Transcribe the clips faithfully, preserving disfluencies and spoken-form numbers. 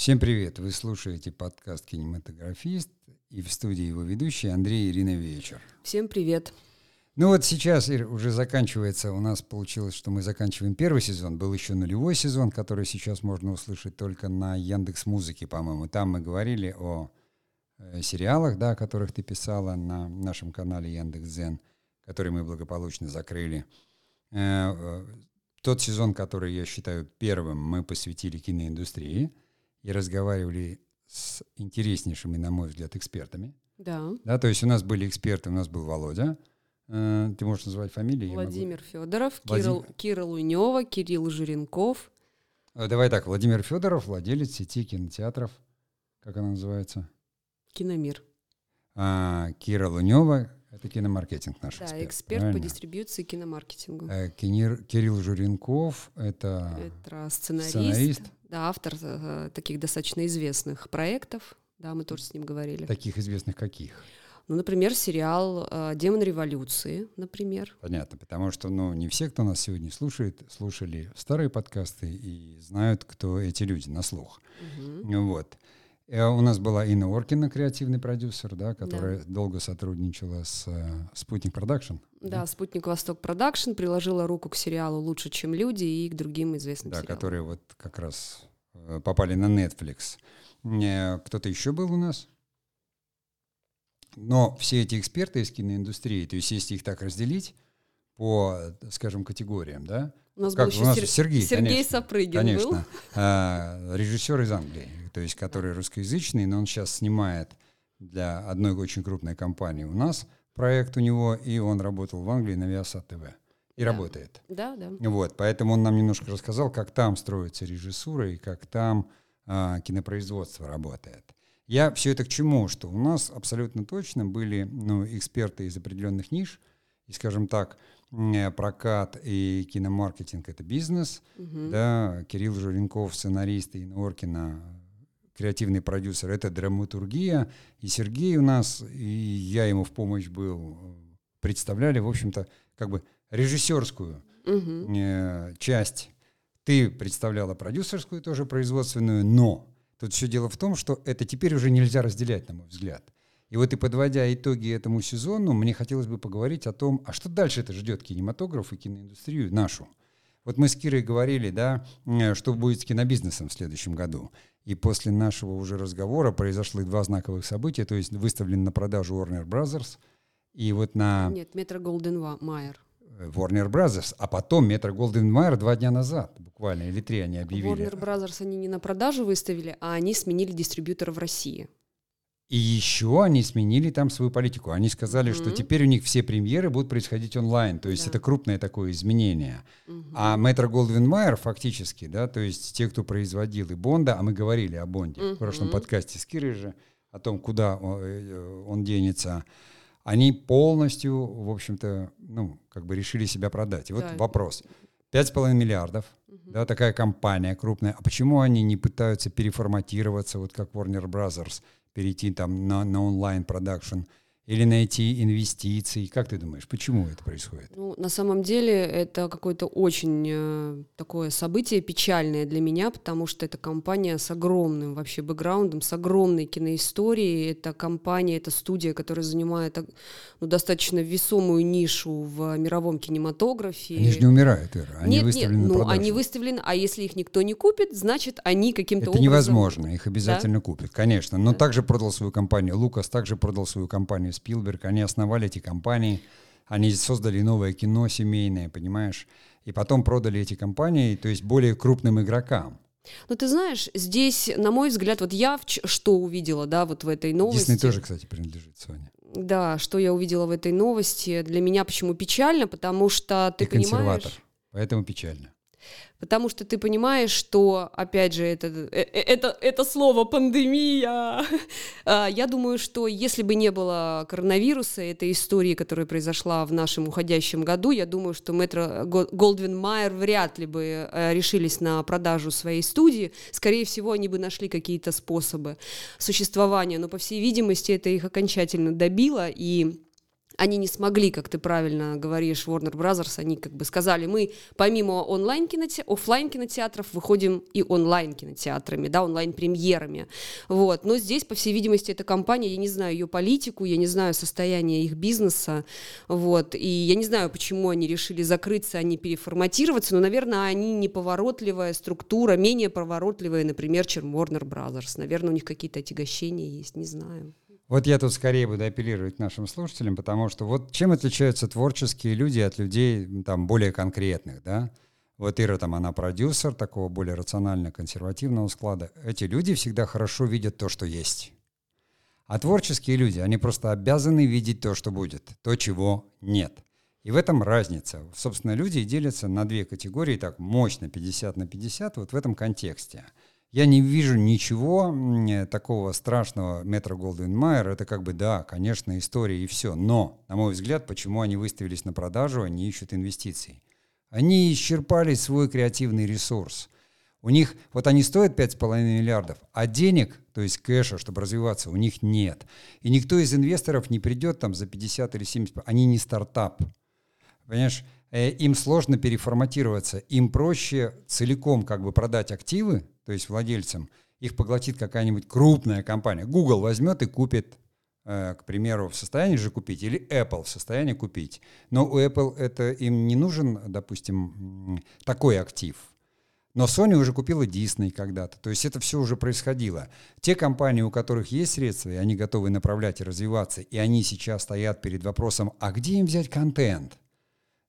Всем привет! Вы слушаете подкаст «Кинематографист», и в студии его ведущий Андрей и Ирина Вечер. Всем привет! Ну вот сейчас, Ир, уже заканчивается, у нас получилось, что мы заканчиваем первый сезон, был еще нулевой сезон, который сейчас можно услышать только на Яндекс.Музыке, по-моему. Там мы говорили о сериалах, да, о которых ты писала на нашем канале Яндекс Дзен, который мы благополучно закрыли. Тот сезон, который я считаю первым, мы посвятили киноиндустрии. И разговаривали с интереснейшими, на мой взгляд, экспертами. Да. Да, то есть у нас были эксперты, у нас был Володя. Э, ты можешь назвать фамилии? Владимир Федоров, Владим... Кира, Кира Лунева, Кирилл Журенков. Давай так, Владимир Федоров, владелец сети кинотеатров. Как она называется? Киномир. А, Кира Лунева, это киномаркетинг наш. Да, эксперт, эксперт по дистрибьюции киномаркетингу. Э, Кинир, Кирилл Журенков, это, это сценарист. сценарист. Да, автор э, таких достаточно известных проектов. Да, мы тоже с ним говорили. Таких известных каких? Ну, например, сериал э, «Демон революции», например. Понятно, потому что ну, не все, кто нас сегодня слушает, слушали старые подкасты и знают, кто эти люди на слух. Угу. Вот. Э, у нас была Инна Норкина, креативный продюсер, да, которая да. долго сотрудничала с э, «Спутник Продакшн». Да, «Спутник Восток Продакшн» приложила руку к сериалу «Лучше, чем люди» и к другим известным да, сериалам. Да, которые вот как раз попали на Netflix. Кто-то еще был у нас? Но все эти эксперты из киноиндустрии, то есть если их так разделить по, скажем, категориям, да? У нас как, был еще у нас Сер... Сергей, Сергей Сапрыгин конечно, был. Конечно, режиссер из Англии, то есть который русскоязычный, но он сейчас снимает для одной очень крупной компании у нас проект у него, и он работал в Англии на Viasat ТВ. И да. работает. Да, да. Вот, поэтому он нам немножко рассказал, как там строится режиссура и как там а, кинопроизводство работает. Я все это к чему? Что у нас абсолютно точно были ну, эксперты из определенных ниш, и, скажем так, прокат и киномаркетинг — это бизнес. Угу. Да, Кирилл Журенков, сценарист, и Норкина, креативный продюсер — это драматургия. И Сергей у нас, и я ему в помощь был, представляли, в общем-то, как бы режиссерскую угу. э, часть. Ты представляла продюсерскую, тоже производственную, но тут все дело в том, что это теперь уже нельзя разделять, на мой взгляд. И вот и подводя итоги этому сезону, мне хотелось бы поговорить о том, а что дальше это ждет кинематограф и киноиндустрию нашу. Вот мы с Кирой говорили, да, что будет с кинобизнесом в следующем году. И после нашего уже разговора произошло два знаковых события, то есть выставлен на продажу Warner Bros. И вот на... Нет, Metro Goldwyn Mayer. Warner Bros., а потом Metro Goldwyn Mayer два дня назад, буквально, или три они объявили. Warner Bros. Они не на продажу выставили, а они сменили дистрибьютора в России. И еще они сменили там свою политику. Они сказали, mm-hmm. что теперь у них все премьеры будут происходить онлайн. То есть да. это крупное такое изменение. Mm-hmm. А Metro Goldwyn Mayer фактически, да, то есть те, кто производил и Бонда, а мы говорили о Бонде mm-hmm. в прошлом подкасте с Кирой же, о том, куда он денется, они полностью, в общем-то, ну, как бы решили себя продать. И вот да. вопрос. пять с половиной миллиардов, mm-hmm. да, такая компания крупная. А почему они не пытаются переформатироваться, вот как Warner Bros., перейти там на, на онлайн-продакшн или найти инвестиции? Как ты думаешь, почему это происходит? Ну, на самом деле это какое-то очень э, такое событие печальное для меня, потому что это компания с огромным вообще бэкграундом, с огромной киноисторией. Это компания, это студия, которая занимает ну, достаточно весомую нишу в мировом кинематографе. Они же не умирают, Ира. Они нет, выставлены нет, на продажу. Ну, они выставлены, а если их никто не купит, значит, они каким-то это образом... Это невозможно, их обязательно да? купят, конечно. Но да. также продал свою компанию Лукас, также продал свою компанию Спилберг, они основали эти компании, они создали новое кино семейное, понимаешь, и потом продали эти компании, то есть более крупным игрокам. Ну, ты знаешь, здесь, на мой взгляд, вот я что увидела, да, вот в этой новости... Дисней тоже, кстати, принадлежит Соне. Да, что я увидела в этой новости, для меня почему печально, потому что ты, ты понимаешь... консерватор, поэтому печально. Потому что ты понимаешь, что, опять же, это, это, это слово «пандемия». Я думаю, что если бы не было коронавируса, этой истории, которая произошла в нашем уходящем году, я думаю, что Metro Goldwyn Mayer вряд ли бы решились на продажу своей студии. Скорее всего, они бы нашли какие-то способы существования. Но, по всей видимости, это их окончательно добило, и... они не смогли, как ты правильно говоришь, Warner Bros., они как бы сказали, мы помимо онлайн-кинотеатров, офлайн-кинотеатров выходим и онлайн-кинотеатрами, да, онлайн-премьерами, вот, но здесь, по всей видимости, эта компания, я не знаю ее политику, я не знаю состояние их бизнеса, вот, и я не знаю, почему они решили закрыться, а не переформатироваться, но, наверное, они неповоротливая структура, менее поворотливая, например, чем Warner Bros., наверное, у них какие-то отягощения есть, не знаю. Вот я тут скорее буду апеллировать нашим слушателям, потому что вот чем отличаются творческие люди от людей там более конкретных, да? Вот Ира, там, она продюсер такого более рационально-консервативного склада. Эти люди всегда хорошо видят то, что есть. А творческие люди, они просто обязаны видеть то, что будет, то, чего нет. И в этом разница. Собственно, люди делятся на две категории, так мощно, пятьдесят на пятьдесят, вот в этом контексте. Я не вижу ничего такого страшного Metro Goldwyn Mayer. Это как бы, да, конечно, история и все. Но, на мой взгляд, почему они выставились на продажу, они ищут инвестиций. Они исчерпали свой креативный ресурс. У них, вот они стоят пять с половиной миллиардов, а денег, то есть кэша, чтобы развиваться, у них нет. И никто из инвесторов не придет там за пятьдесят или семьдесят. Они не стартап. Понимаешь? Им сложно переформатироваться, им проще целиком как бы продать активы, то есть владельцам, их поглотит какая-нибудь крупная компания. Google возьмет и купит, э, к примеру, в состоянии же купить, или Apple в состоянии купить. Но у Apple это им не нужен, допустим, такой актив. Но Sony уже купила Disney когда-то, то есть это все уже происходило. Те компании, у которых есть средства, и они готовы направлять и развиваться, и они сейчас стоят перед вопросом, а где им взять контент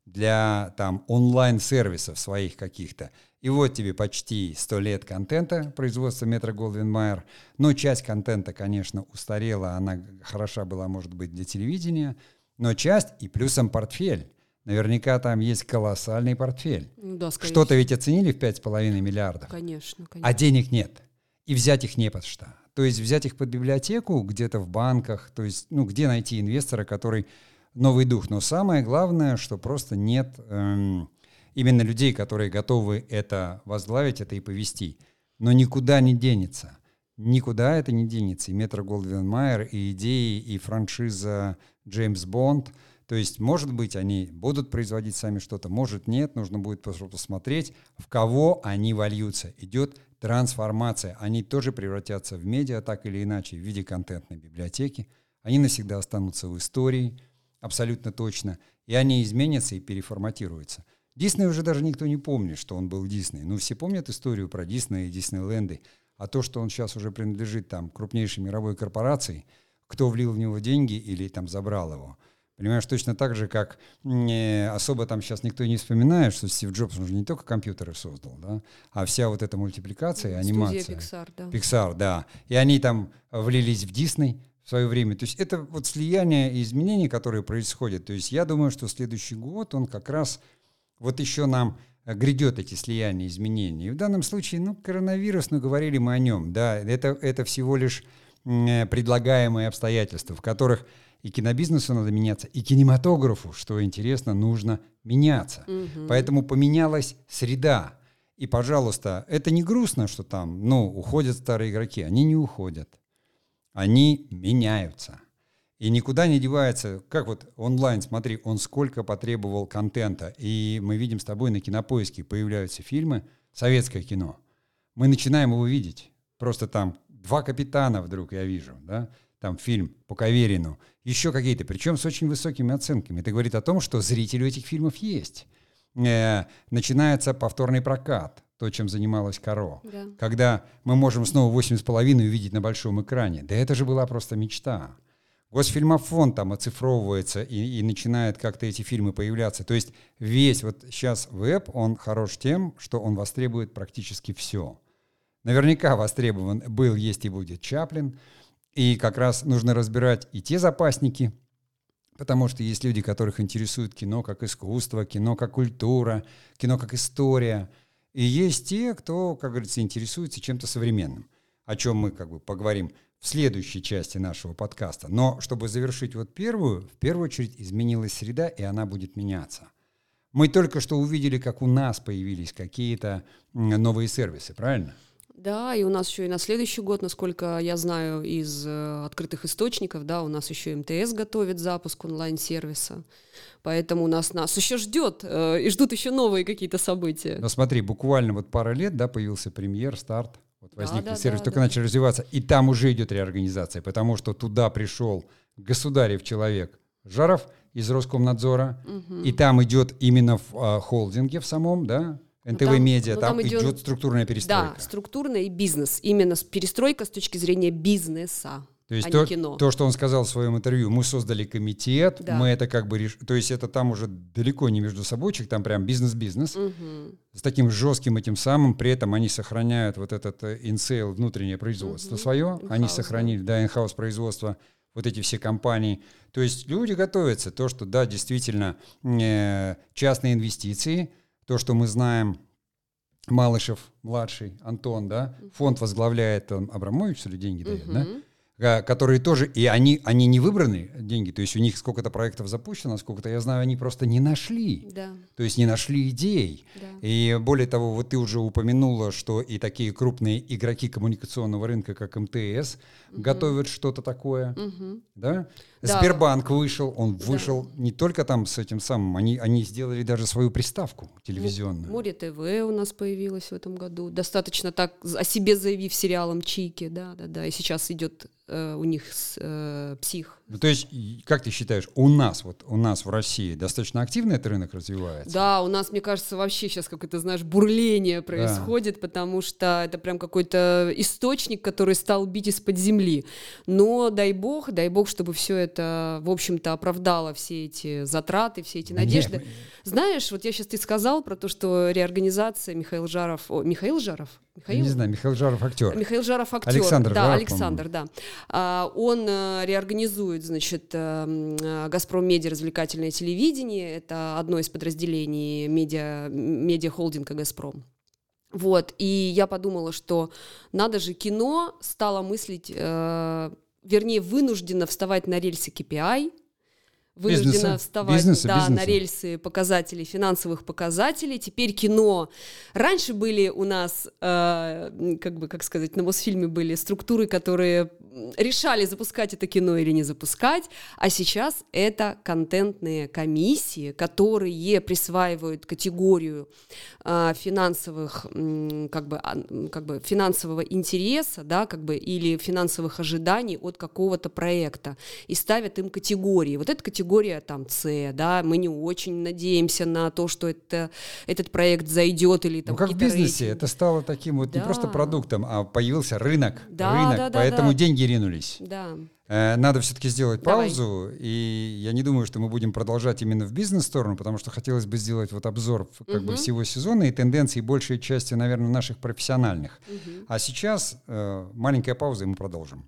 для там онлайн-сервисов своих каких-то. И вот тебе почти сто лет контента производства Metro Goldwyn Mayer. Но часть контента, конечно, устарела, она хороша была, может быть, для телевидения, но часть и плюсом портфель. Наверняка там есть колоссальный портфель. Ну да, что-то ведь оценили в пять с половиной миллиардов. Конечно, конечно. А денег нет. И взять их не под что. То есть взять их под библиотеку, где-то в банках, то есть, ну, где найти инвестора, который новый дух. Но самое главное, что просто нет эм, именно людей, которые готовы это возглавить, это и повести. Но никуда не денется. Никуда это не денется. И Metro Goldwyn Mayer, и идеи, и франшиза Джеймс Бонд. То есть, может быть, они будут производить сами что-то, может, нет. Нужно будет посмотреть, в кого они вольются. Идет трансформация. Они тоже превратятся в медиа, так или иначе, в виде контентной библиотеки. Они навсегда останутся в истории. Абсолютно точно. И они изменятся и переформатируются. Дисней уже даже никто не помнит, что он был Дисней. Ну, все помнят историю про Дисней и Диснейленды. А то, что он сейчас уже принадлежит там крупнейшей мировой корпорации, кто влил в него деньги или там забрал его. Понимаешь, точно так же, как не, особо там сейчас никто не вспоминает, что Стив Джобс уже не только компьютеры создал, да, а вся вот эта мультипликация, анимация. Студия Pixar, да. Pixar, да. И они там влились в Дисней в свое время. То есть это вот слияние и изменения, которые происходят. То есть я думаю, что следующий год, он как раз вот еще нам грядет эти слияния и изменения. И в данном случае, ну, коронавирус, ну, говорили мы о нем. Да, это, это всего лишь предлагаемые обстоятельства, в которых и кинобизнесу надо меняться, и кинематографу, что интересно, нужно меняться. Угу. Поэтому поменялась среда. И, пожалуйста, это не грустно, что там, ну, уходят старые игроки. Они не уходят. Они меняются. И никуда не девается. Как вот онлайн, смотри, он сколько потребовал контента. И мы видим с тобой на Кинопоиске появляются фильмы, советское кино. Мы начинаем его видеть. Просто там «Два капитана» вдруг я вижу, да? Там фильм по Каверину. Еще какие-то, причем с очень высокими оценками. Это говорит о том, что зрители у этих фильмов есть. Э-э- начинается повторный прокат. То, чем занималась Каро. Да. Когда мы можем снова восемь с половиной увидеть на большом экране. Да это же была просто мечта. Госфильмофон там оцифровывается и, и начинает как-то эти фильмы появляться. То есть весь вот сейчас веб, он хорош тем, что он востребует практически все. Наверняка востребован был, есть и будет Чаплин. И как раз нужно разбирать и те запасники, потому что есть люди, которых интересует кино как искусство, кино как культура, кино как история. И есть те, кто, как говорится, интересуется чем-то современным, о чем мы как бы поговорим в следующей части нашего подкаста. Но чтобы завершить вот первую, в первую очередь изменилась среда, и она будет меняться. Мы только что увидели, как у нас появились какие-то новые сервисы, правильно? Да, и у нас еще и на следующий год, насколько я знаю из э, открытых источников, да, у нас еще эм тэ эс готовит запуск онлайн-сервиса, поэтому у нас, нас еще ждет, э, и ждут еще новые какие-то события. Ну смотри, буквально вот пара лет, да, появился премьер, старт, вот возник да, да, сервис, да, только да. начал развиваться, и там уже идет реорганизация, потому что туда пришел государев человек Жаров из Роскомнадзора, угу. и там идет именно в э, холдинге в самом, да, эн тэ вэ-медиа, там, там, там идет, идет структурная перестройка. Да, структурная и бизнес. Именно перестройка с точки зрения бизнеса, то есть а то, не кино. То, что он сказал в своем интервью, мы создали комитет, да. мы это как бы решили. То есть это там уже далеко не между собойчик, там прям бизнес-бизнес. Угу. С таким жестким этим самым, при этом они сохраняют вот этот инсейл, внутреннее производство угу. свое. In-house, они сохранили, да, in-house производство. Вот эти все компании. То есть люди готовятся. То, что, да, действительно, э, частные инвестиции. То, что мы знаем, Малышев-младший, Антон, да, фонд возглавляет, там, Абрамович, что ли, деньги дает, uh-huh. да, которые тоже, и они, они не выбраны, деньги, то есть у них сколько-то проектов запущено, сколько-то, я знаю, они просто не нашли, да. то есть не нашли идей. Да. И более того, вот ты уже упомянула, что и такие крупные игроки коммуникационного рынка, как МТС, uh-huh. готовят что-то такое, uh-huh. да? Да. Сбербанк вышел, он вышел да. не только там с этим самым, они, они сделали даже свою приставку телевизионную. Море ТВ у нас появилось в этом году, достаточно так о себе заявив сериалом «Чики», да, да, да, и сейчас идет э, у них э, «Псих». Ну, то есть, как ты считаешь, у нас, вот у нас в России достаточно активно этот рынок развивается? Да, у нас, мне кажется, вообще сейчас какое-то, знаешь, бурление происходит, да. потому что это прям какой-то источник, который стал бить из-под земли. Но дай бог, дай бог, чтобы все это Это, в общем-то, оправдало все эти затраты, все эти надежды. Нет. Знаешь, вот я сейчас ты сказал про то, что реорганизация Михаил Жаров... О, Михаил Жаров? Михаил? Не знаю, Михаил Жаров актер. Михаил Жаров актер. Александр да, Жаров, Александр, по-моему. Да. А, он а, реорганизует, значит, а, «Газпром Медиа» развлекательное телевидение. Это одно из подразделений медиа, медиахолдинга «Газпром». Вот. И я подумала, что надо же, кино стало мыслить... А, вернее, вынуждена вставать на рельсы кей пи ай, вынуждена бизнеса, вставать бизнеса, да, бизнеса. на рельсы показателей, финансовых показателей. Теперь кино. Раньше были у нас, э, как бы, как сказать, на Мосфильме были структуры, которые решали, запускать это кино или не запускать, а сейчас это контентные комиссии, которые присваивают категорию э, финансовых, э, как бы, э, как бы финансового интереса, да, как бы, или финансовых ожиданий от какого-то проекта и ставят им категории. Вот эта категория Категория там С, да, мы не очень надеемся на то, что это, этот проект зайдет или там. Ну, как в бизнесе, рейтинги. Это стало таким вот да. не просто продуктом, а появился рынок, да, рынок, да, да, поэтому да. деньги ринулись. Да. Надо все-таки сделать Давай. паузу, и я не думаю, что мы будем продолжать именно в бизнес-сторону, потому что хотелось бы сделать вот обзор как угу. бы всего сезона и тенденции большей части, наверное, наших профессиональных. Угу. А сейчас э, маленькая пауза, и мы продолжим.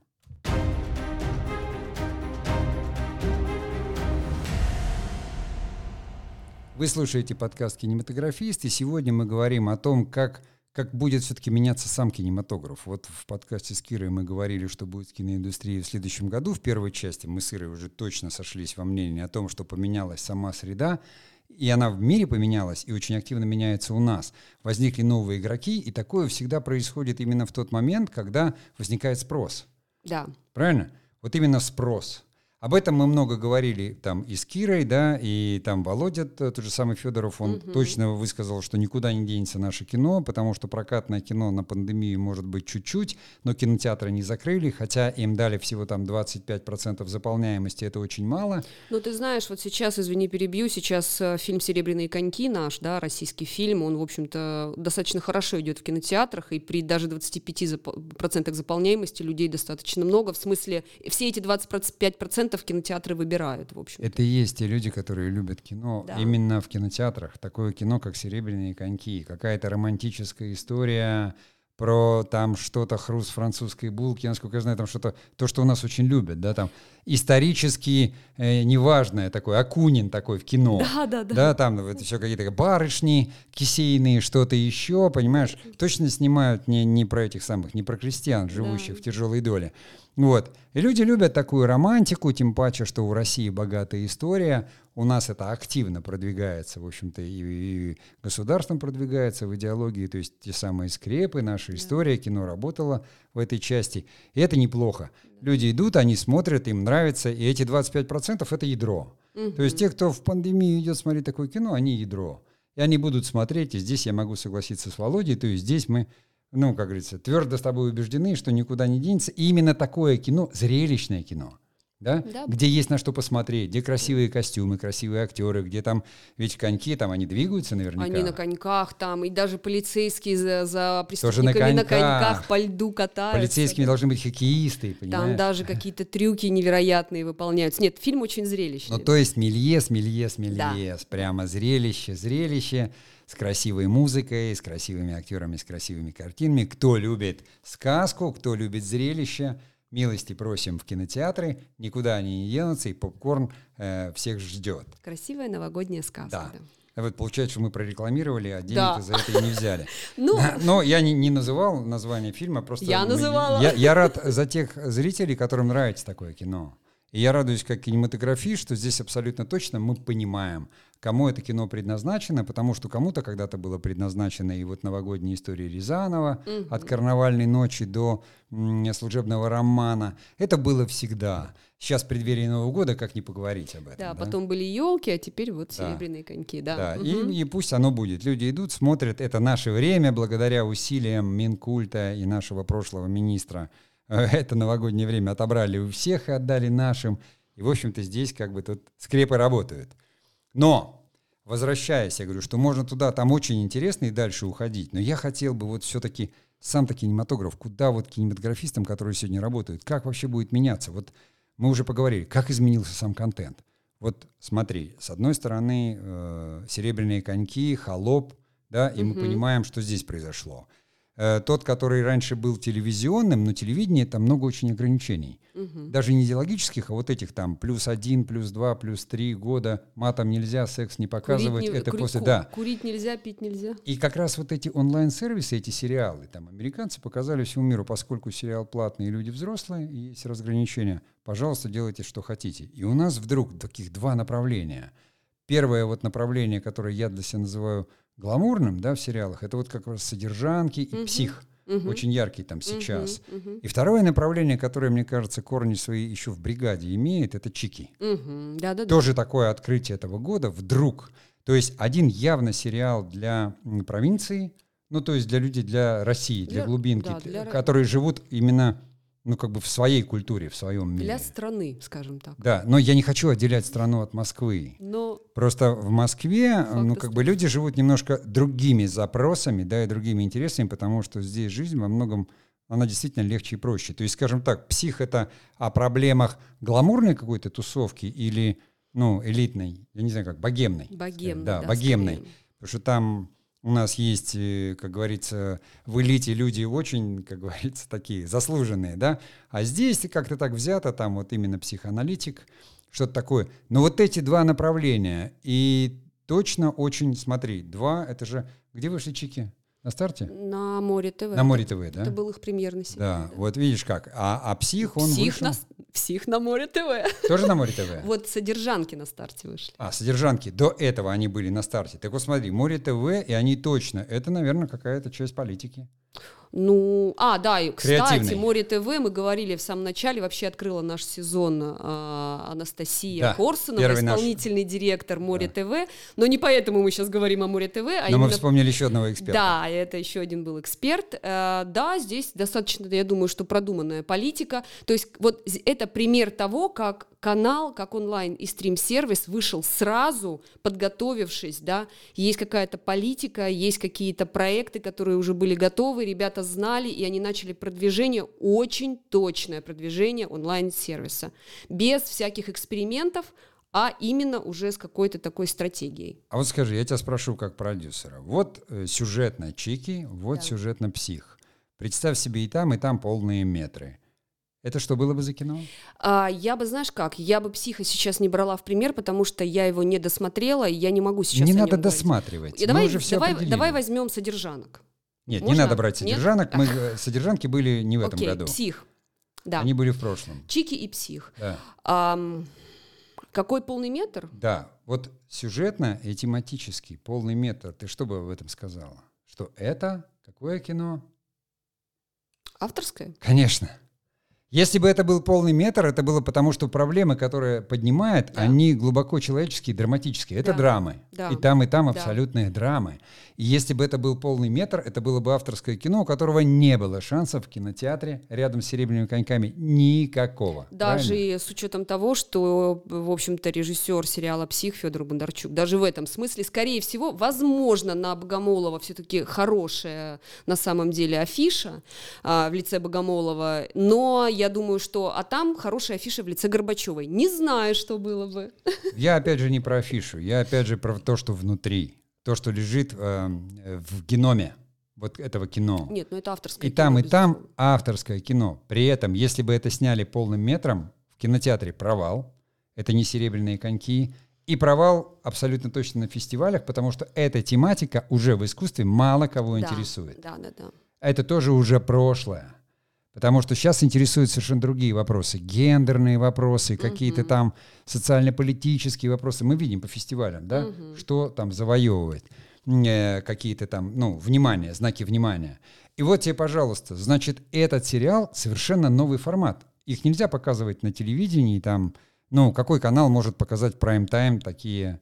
Вы слушаете подкаст «Кинематографист», и сегодня мы говорим о том, как, как будет все-таки меняться сам кинематограф. Вот в подкасте с Кирой мы говорили, что будет киноиндустрия в следующем году. В первой части мы с Ирой уже точно сошлись во мнении о том, что поменялась сама среда, и она в мире поменялась, и очень активно меняется у нас. Возникли новые игроки, и такое всегда происходит именно в тот момент, когда возникает спрос. Да. Правильно? Вот именно спрос. Об этом мы много говорили там и с Кирой, да, и там Володя, тот же самый Федоров, он угу. точно высказал, что никуда не денется наше кино, потому что прокатное кино на пандемию может быть чуть-чуть, но кинотеатры не закрыли, хотя им дали всего там двадцать пять процентов заполняемости, это очень мало. Ну ты знаешь, вот сейчас, извини, перебью, сейчас фильм «Серебряные коньки» наш, да, российский фильм, он, в общем-то, достаточно хорошо идет в кинотеатрах, и при даже двадцати пяти процентах заполняемости людей достаточно много, в смысле, все эти двадцать пять процентов в кинотеатры выбирают, в общем. Это и есть те люди, которые любят кино. Да. Именно в кинотеатрах. Такое кино, как «Серебряные коньки». Какая-то романтическая история про там что-то хруст французской булки. Насколько я знаю, там что-то... То, что у нас очень любят, да, там исторически э, неважное такое. Акунин такой в кино. Да, да, да. Да, там вот, все какие-то барышни кисейные, что-то еще, понимаешь? Точно снимают не, не про этих самых, не про крестьян, живущих да. в тяжелой доле. Вот. И люди любят такую романтику, тем паче, что у России богатая история. У нас это активно продвигается, в общем-то, и, и государством продвигается в идеологии. То есть те самые скрепы, наша история, кино работало в этой части. И это неплохо. Люди идут, они смотрят, им нравится. И эти двадцать пять процентов — это ядро. Угу. То есть те, кто в пандемию идет смотреть такое кино, они ядро. И они будут смотреть. И здесь я могу согласиться с Володей. То есть здесь мы... ну, как говорится, твердо с тобой убеждены, что никуда не денется. И именно такое кино, зрелищное кино, да? Да. Где есть на что посмотреть, где красивые костюмы, красивые актеры, где там, ведь коньки, там они двигаются наверняка. Они на коньках там, и даже полицейские за, за преступниками на, на коньках по льду катаются. Полицейскими должны быть хоккеисты, понимаешь? Там даже какие-то трюки невероятные выполняются. Нет, фильм очень зрелищный. Ну, то есть мельес, мельес, мельес, да. Прямо зрелище, зрелище. С красивой музыкой, с красивыми актерами, с красивыми картинами. Кто любит сказку, кто любит зрелище, милости просим в кинотеатры. Никуда они не денутся, и попкорн э, всех ждет. Красивая новогодняя сказка. Да. Да. Вот получается, что мы прорекламировали, а денег да. за это и не взяли. Но я не называл название фильма. Просто я называла. Я рад за тех зрителей, которым нравится такое кино. И я радуюсь как кинематографист, что здесь абсолютно точно мы понимаем, кому это кино предназначено, потому что кому-то когда-то было предназначено и вот новогодние истории Рязанова, mm-hmm. от «Карнавальной ночи» до м- служебного романа. Это было всегда. Сейчас в преддверии Нового года как не поговорить об этом. Да, да? Потом были елки, а теперь вот да. «Серебряные коньки». Да, да. Mm-hmm. И, и пусть оно будет. Люди идут, смотрят. Это наше время, благодаря усилиям Минкульта и нашего прошлого министра. Это новогоднее время отобрали у всех и отдали нашим. И, в общем-то, здесь как бы тут скрепы работают. Но, возвращаясь, я говорю, что можно туда, там очень интересно и дальше уходить. Но я хотел бы вот все-таки, сам-то кинематограф, куда вот кинематографистам, которые сегодня работают, как вообще будет меняться? Вот мы уже поговорили, как изменился сам контент. Вот смотри, с одной стороны, э, «Серебряные коньки», «Холоп», да, и mm-hmm. мы понимаем, что здесь произошло. Тот, который раньше был телевизионным, но телевидение там много очень ограничений. Угу. Даже не идеологических, а вот этих там плюс один, плюс два, плюс три года, матом нельзя, секс не показывать. Курить, это курить, после, ку- да. курить нельзя, пить нельзя. И как раз вот эти онлайн-сервисы, эти сериалы, там американцы показали всему миру, поскольку сериал платный, и люди взрослые, и есть разграничения, пожалуйста, делайте, что хотите. И у нас вдруг таких два направления. Первое вот направление, которое я для себя называю гламурным, да, в сериалах, это вот как раз «Содержанки» и uh-huh. «Псих», uh-huh. очень яркий там сейчас. Uh-huh. Uh-huh. И второе направление, которое, мне кажется, корни свои еще в «Бригаде» имеет, это «Чики». Uh-huh. Да-да-да. Тоже такое открытие этого года вдруг. То есть один явно сериал для провинции, ну то есть для людей, для России, для, для глубинки, да, для... которые живут именно... ну, как бы в своей культуре, в своем мире. Для страны, скажем так. Да, но я не хочу отделять страну от Москвы. Но просто в Москве, ну, как бы люди живут немножко другими запросами, да, и другими интересами, потому что здесь жизнь во многом, она действительно легче и проще. То есть, скажем так, «Псих» — это о проблемах гламурной какой-то тусовки или, ну, элитной, я не знаю как, богемной. Богемной, да, да, богемной. Скорее. Потому что там... у нас есть, как говорится, в элите люди очень, как говорится, такие заслуженные, да? А здесь как-то так взято, там вот именно психоаналитик, что-то такое. Но вот эти два направления, и точно очень, смотри, два, это же... Где вышли «Чики»? На «Старте»? На «Море ТВ». На «Море ТВ», да? Это был их премьерный сериал. Да, да, вот видишь как. А, а «Псих», он «Псих» вышел... На... «Псих» на «Море ТВ». Тоже на «Море ТВ»? Вот «Содержанки» на «Старте» вышли. А, «Содержанки». До этого они были на «Старте». Так вот смотри, «Море ТВ», и они точно... Это, наверное, какая-то часть политики. Ну, а, да, и, кстати, «Море ТВ», мы говорили в самом начале, вообще открыла наш сезон а, Анастасия да, Корсунова, исполнительный наш... директор «Море да. ТВ», но не поэтому мы сейчас говорим о «Море ТВ», а но именно... мы вспомнили еще одного эксперта. Да, это еще один был эксперт. А, да, здесь достаточно, я думаю, что продуманная политика, то есть вот это пример того, как канал, как онлайн и стрим-сервис вышел сразу, подготовившись, да, есть какая-то политика, есть какие-то проекты, которые уже были готовы, ребята знали, и они начали продвижение, очень точное продвижение онлайн-сервиса, без всяких экспериментов, а именно уже с какой-то такой стратегией. А вот скажи, я тебя спрошу как продюсера, вот э, сюжетно «Чики», вот да. сюжетно «Псих», представь себе и там, и там полные метры. Это что было бы за кино? А, я бы, знаешь как, я бы «Психа» сейчас не брала в пример, потому что я его не досмотрела, и я не могу сейчас не надо досматривать, и давай, мы уже все определили. Давай возьмем «Содержанок». Нет, можно? Не надо брать «Содержанок». Мы, «Содержанки» были не в этом okay, году. «Псих». Да. Они были в прошлом. Чики и Псих. Да. А, какой полный метр? Да. Вот сюжетно и тематически полный метр. Ты что бы об этом сказала? Что это? Какое кино? Авторское? Конечно. Если бы это был полный метр, это было потому, что проблемы, которые поднимает, да. они глубоко человеческие, драматические. Это да. драмы. Да. И там, и там да. абсолютные драмы. И если бы это был полный метр, это было бы авторское кино, у которого не было шансов в кинотеатре рядом с «Серебряными коньками» никакого. Даже правильно? С учетом того, что, в общем-то, режиссер сериала «Псих» Федор Бондарчук, даже в этом смысле, скорее всего, возможно, на Богомолова все-таки хорошая на самом деле афиша а, в лице Богомолова, но я Я думаю, что... А там хорошая афиша в лице Горбачевой. Не знаю, что было бы. Я, опять же, не про афишу. Я, опять же, про то, что внутри. То, что лежит э, в геноме вот этого кино. Нет, ну это авторское и кино. И там, и там авторское кино. При этом, если бы это сняли полным метром, в кинотеатре провал. Это не «Серебряные коньки». И провал абсолютно точно на фестивалях, потому что эта тематика уже в искусстве мало кого да, интересует. Да, да, да. Это тоже уже прошлое. Потому что сейчас интересуют совершенно другие вопросы. Гендерные вопросы, какие-то uh-huh. там социально-политические вопросы. Мы видим по фестивалям, да, uh-huh. что там завоевывает. Э, какие-то там, ну, внимание, знаки внимания. И вот тебе, пожалуйста, значит, этот сериал совершенно новый формат. Их нельзя показывать на телевидении. Там, ну, какой канал может показать прайм-тайм такие...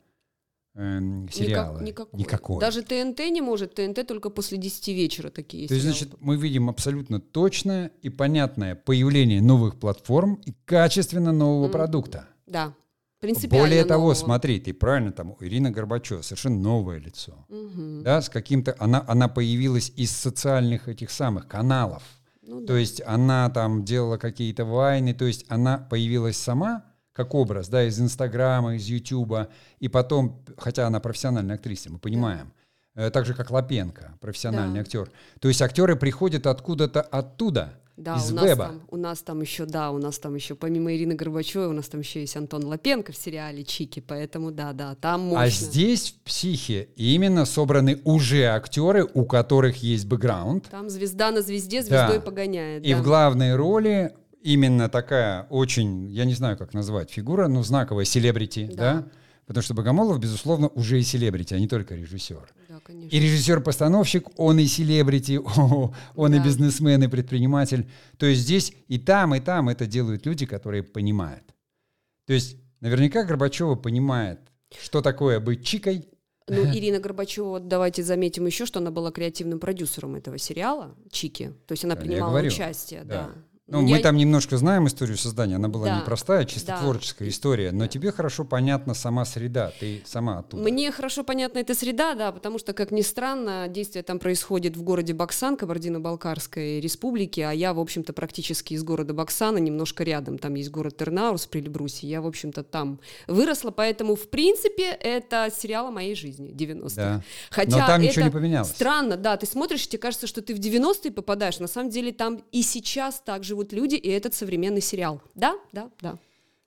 сериалы. Никак, никакой. Даже ТНТ не может. ТНТ только после десяти вечера такие сериалы. То есть, значит, мы видим абсолютно точное и понятное появление новых платформ и качественно нового mm. продукта. Да. Принципиально Более того, нового. Смотри, ты правильно там, Ирина Горбачёва, совершенно новое лицо. Mm-hmm. Да, с каким-то... Она, она появилась из социальных этих самых каналов. Ну, да. То есть, она там делала какие-то вайны, то есть, она появилась сама... как образ, да, из Инстаграма, из Ютуба, и потом, хотя она профессиональная актриса, мы понимаем, да. так же, как Лапенко, профессиональный да. актер. То есть актеры приходят откуда-то оттуда, да, из у нас веба. Там, у нас там еще, да, у нас там еще, помимо Ирины Горбачевой, у нас там еще есть Антон Лапенко в сериале «Чики», поэтому да, да, там мощно. А здесь в «Психе» именно собраны уже актеры, у которых есть бэкграунд. Там звезда на звезде, звездой да. погоняет. И да. в главной роли... Именно такая очень, я не знаю, как назвать, фигура, но знаковая, селебрити, да. да? Потому что Богомолов, безусловно, уже и селебрити, а не только режиссер. Да, конечно. И режиссер-постановщик, он и селебрити, он да. и бизнесмен, и предприниматель. То есть здесь и там, и там это делают люди, которые понимают. То есть наверняка Горбачева понимает, что такое быть чикой. Ну, Ирина Горбачева, давайте заметим еще, что она была креативным продюсером этого сериала «Чики». То есть она да, принимала участие, да. да. Ну, я... мы там немножко знаем историю создания. Она была да. непростая, чисто да. творческая история. Но да. тебе хорошо понятна сама среда. Ты сама оттуда. Мне хорошо понятна эта среда, да, потому что, как ни странно, действие там происходит в городе Баксан, Кабардино-Балкарской республики, а я, в общем-то, практически из города Баксана, немножко рядом. Там есть город Тырнаурс при Эльбрусе. Я, в общем-то, там выросла, поэтому, в принципе, это сериал о моей жизни, девяностых. Да. Хотя но там это ничего не поменялось. Странно, да, ты смотришь, и тебе кажется, что ты в девяностые попадаешь. На самом деле там и сейчас так живут люди, и этот современный сериал. Да, да, да.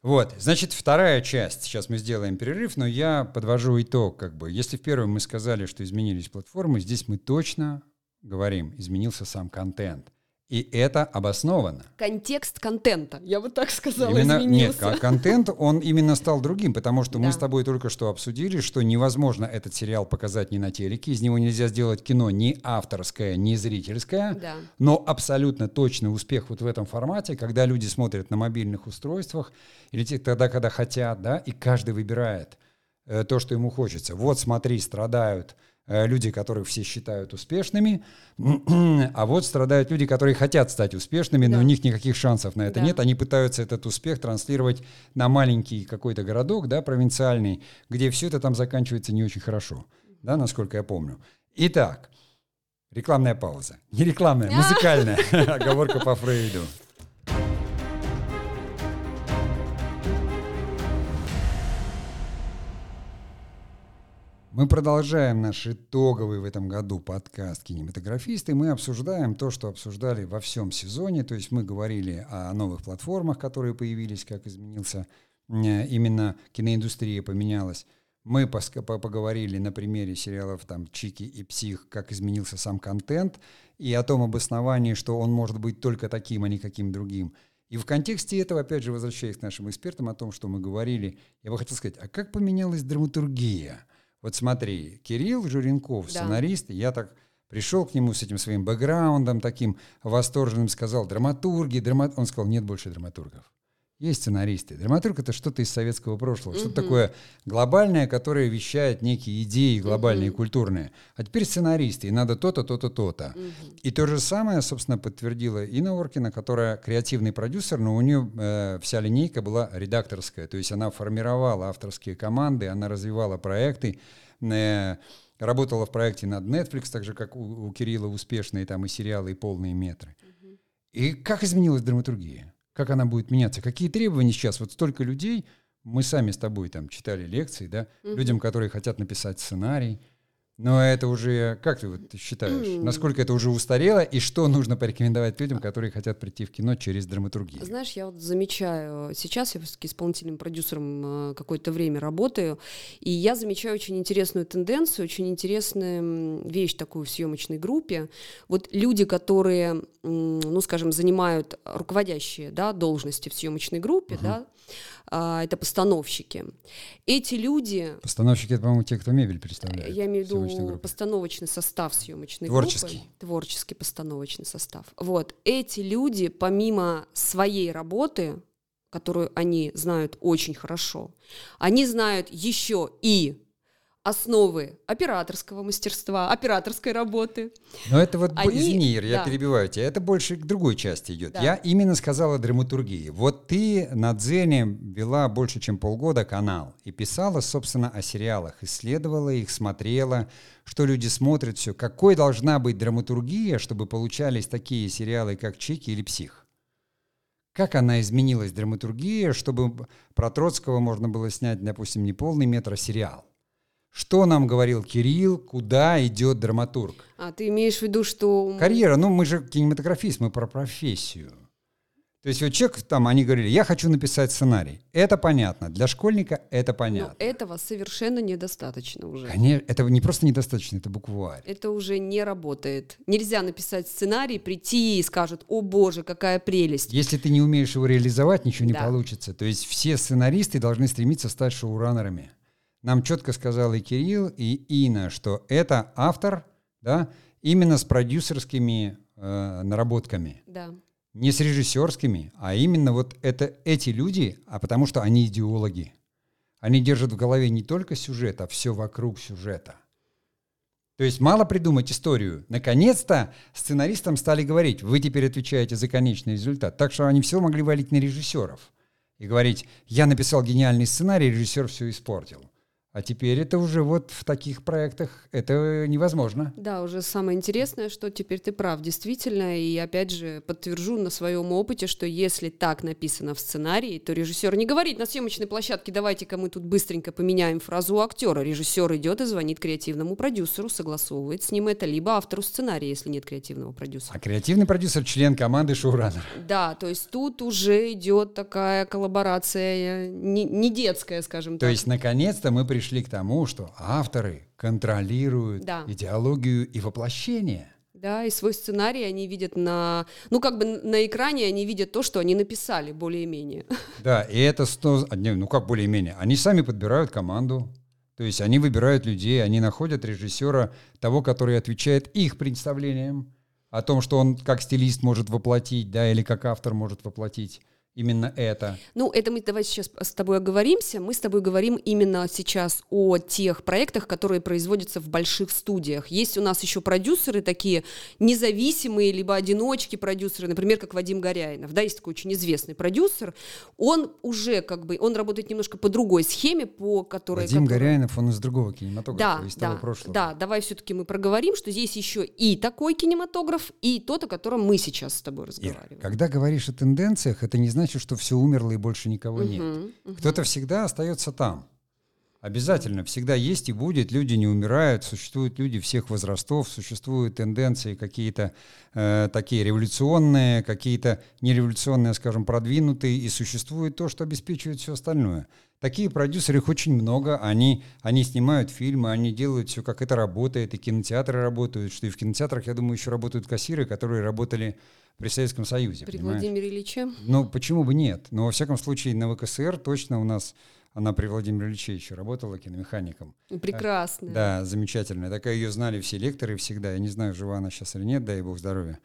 Вот, значит, вторая часть. Сейчас мы сделаем перерыв, но я подвожу итог, как бы. Если в первом мы сказали, что изменились платформы, здесь мы точно говорим, изменился сам контент. И это обосновано. Контекст контента, я бы так сказала, именно, изменился. Нет, контент, он именно стал другим, потому что да. мы с тобой только что обсудили, что невозможно этот сериал показать ни на телеке, из него нельзя сделать кино ни авторское, ни зрительское, да. но абсолютно точный успех вот в этом формате, когда люди смотрят на мобильных устройствах, или тогда, когда хотят, да, и каждый выбирает э, то, что ему хочется. Вот, смотри, страдают люди, которых все считают успешными, а вот страдают люди, которые хотят стать успешными, да. но у них никаких шансов на это да. нет. Они пытаются этот успех транслировать на маленький какой-то городок, да, провинциальный, где все это там заканчивается не очень хорошо, да, насколько я помню. Итак, рекламная пауза. Не рекламная, музыкальная. Оговорка по Фрейду. Мы продолжаем наш итоговый в этом году подкаст «Кинематографисты». Мы обсуждаем то, что обсуждали во всем сезоне. То есть мы говорили о новых платформах, которые появились, как изменился именно киноиндустрия, поменялась. Мы поговорили на примере сериалов там «Чики» и «Псих», как изменился сам контент и о том обосновании, что он может быть только таким, а не каким другим. И в контексте этого, опять же, возвращаясь к нашим экспертам о том, что мы говорили, я бы хотел сказать, а как поменялась драматургия? Вот смотри, Кирилл Журенков, сценарист, да. я так пришел к нему с этим своим бэкграундом таким восторженным, сказал, драматурги, драма... он сказал, нет больше драматургов. Есть сценаристы. Драматург — это что-то из советского прошлого, mm-hmm. что-то такое глобальное, которое вещает некие идеи глобальные, mm-hmm. культурные. А теперь сценаристы, и надо то-то, то-то, то-то. Mm-hmm. И то же самое, собственно, подтвердила Инна Норкина, которая креативный продюсер, но у нее э, вся линейка была редакторская, то есть она формировала авторские команды, она развивала проекты, э, работала в проекте над Netflix, так же, как у, у Кирилла, успешные там и сериалы, и полные метры. Mm-hmm. И как изменилась драматургия? Как она будет меняться? Какие требования сейчас? Вот столько людей, мы сами с тобой там читали лекции, да, mm-hmm. людям, которые хотят написать сценарий. Но это уже, как ты вот считаешь, mm-hmm. насколько это уже устарело, и что нужно порекомендовать людям, которые хотят прийти в кино через драматургию? Знаешь, я вот замечаю, сейчас я все-таки исполнительным продюсером какое-то время работаю, и я замечаю очень интересную тенденцию, очень интересную вещь такую в съемочной группе. Вот люди, которые, ну, скажем, занимают руководящие, да, должности в съемочной группе, uh-huh. да, а, это постановщики. Эти люди... Постановщики — это, по-моему, те, кто мебель переставляет. Я имею в виду постановочный состав съемочной творческий. группы. Творческий постановочный состав. Вот. Эти люди, помимо своей работы, которую они знают очень хорошо, они знают еще и основы операторского мастерства, операторской работы. Но это вот, они, извини, Ир, я да. перебиваю тебя, это больше к другой части идет. Да. Я именно сказала драматургии. Вот ты на Дзене вела больше, чем полгода канал и писала, собственно, о сериалах, исследовала их, смотрела, что люди смотрят, все. Какой должна быть драматургия, чтобы получались такие сериалы, как «Чики» или «Псих»? Как она изменилась, драматургия, чтобы про Троцкого можно было снять, допустим, не полный метр, а сериал? Что нам говорил Кирилл, куда идет драматург? А ты имеешь в виду, что... Карьера, ну мы же кинематографист, мы про профессию. То есть вот человек, там, они говорили, я хочу написать сценарий. Это понятно, для школьника это понятно. Но этого совершенно недостаточно уже. Конечно, это не просто недостаточно, это букварь. Это уже не работает. Нельзя написать сценарий, прийти и скажут, о боже, какая прелесть. Если ты не умеешь его реализовать, ничего не да. получится. То есть все сценаристы должны стремиться стать шоураннерами. Нам четко сказал и Кирилл, и Инна, что это автор, да, именно с продюсерскими э, наработками. Да. Не с режиссерскими, а именно вот это, эти люди, а потому что они идеологи. Они держат в голове не только сюжет, а все вокруг сюжета. То есть мало придумать историю. Наконец-то сценаристам стали говорить, вы теперь отвечаете за конечный результат. Так что они все могли валить на режиссеров и говорить, я написал гениальный сценарий, режиссер все испортил. А теперь это уже вот в таких проектах это невозможно. Да, уже самое интересное, что теперь ты прав, действительно. И опять же подтвержу на своем опыте, что если так написано в сценарии, то режиссер не говорит на съемочной площадке, давайте-ка мы тут быстренько поменяем фразу у актера. Режиссер идет и звонит креативному продюсеру, согласовывает с ним это, либо автору сценария, если нет креативного продюсера. А креативный продюсер — член команды шоураннера. Да, то есть тут уже идет такая коллаборация не, не детская, скажем так. То есть наконец-то мы пришли пришли к тому, что авторы контролируют да. идеологию и воплощение. Да, и свой сценарий они видят на... Ну, как бы на экране они видят то, что они написали, более-менее. Да, и это... сто Ну, как более-менее? Они сами подбирают команду. То есть они выбирают людей, они находят режиссера, того, который отвечает их представлениям о том, что он как стилист может воплотить, да, или как автор может воплотить. Именно это. Ну, это мы давай сейчас с тобой оговоримся. Мы с тобой говорим именно сейчас о тех проектах, которые производятся в больших студиях. Есть у нас еще продюсеры такие независимые, либо одиночки продюсеры, например, как Вадим Горяинов. Да, есть такой очень известный продюсер. Он уже как бы, он работает немножко по другой схеме, по которой... Вадим который... Горяинов, он из другого кинематографа, да, из да, того прошлого. Да, давай все-таки мы проговорим, что здесь еще и такой кинематограф, и тот, о котором мы сейчас с тобой разговариваем. Ир, когда говоришь о тенденциях, это не значит, значит, что все умерло и больше никого uh-huh, нет. Uh-huh. Кто-то всегда остается там. Обязательно. Всегда есть и будет. Люди не умирают. Существуют люди всех возрастов. Существуют тенденции какие-то э, такие революционные, какие-то нереволюционные, скажем, продвинутые. И существует то, что обеспечивает все остальное. Такие продюсеры, их очень много. Они, они снимают фильмы, они делают все, как это работает. И кинотеатры работают. Что и в кинотеатрах, я думаю, еще работают кассиры, которые работали при Советском Союзе. При понимаешь? Владимире Ильиче? Ну, почему бы нет? Но, во всяком случае, на ВКСР точно у нас... Она при Владимире Ильиче еще работала киномехаником. Прекрасная. Да, замечательная. Такая ее знали все лекторы всегда. Я не знаю, жива она сейчас или нет, дай бог здоровья.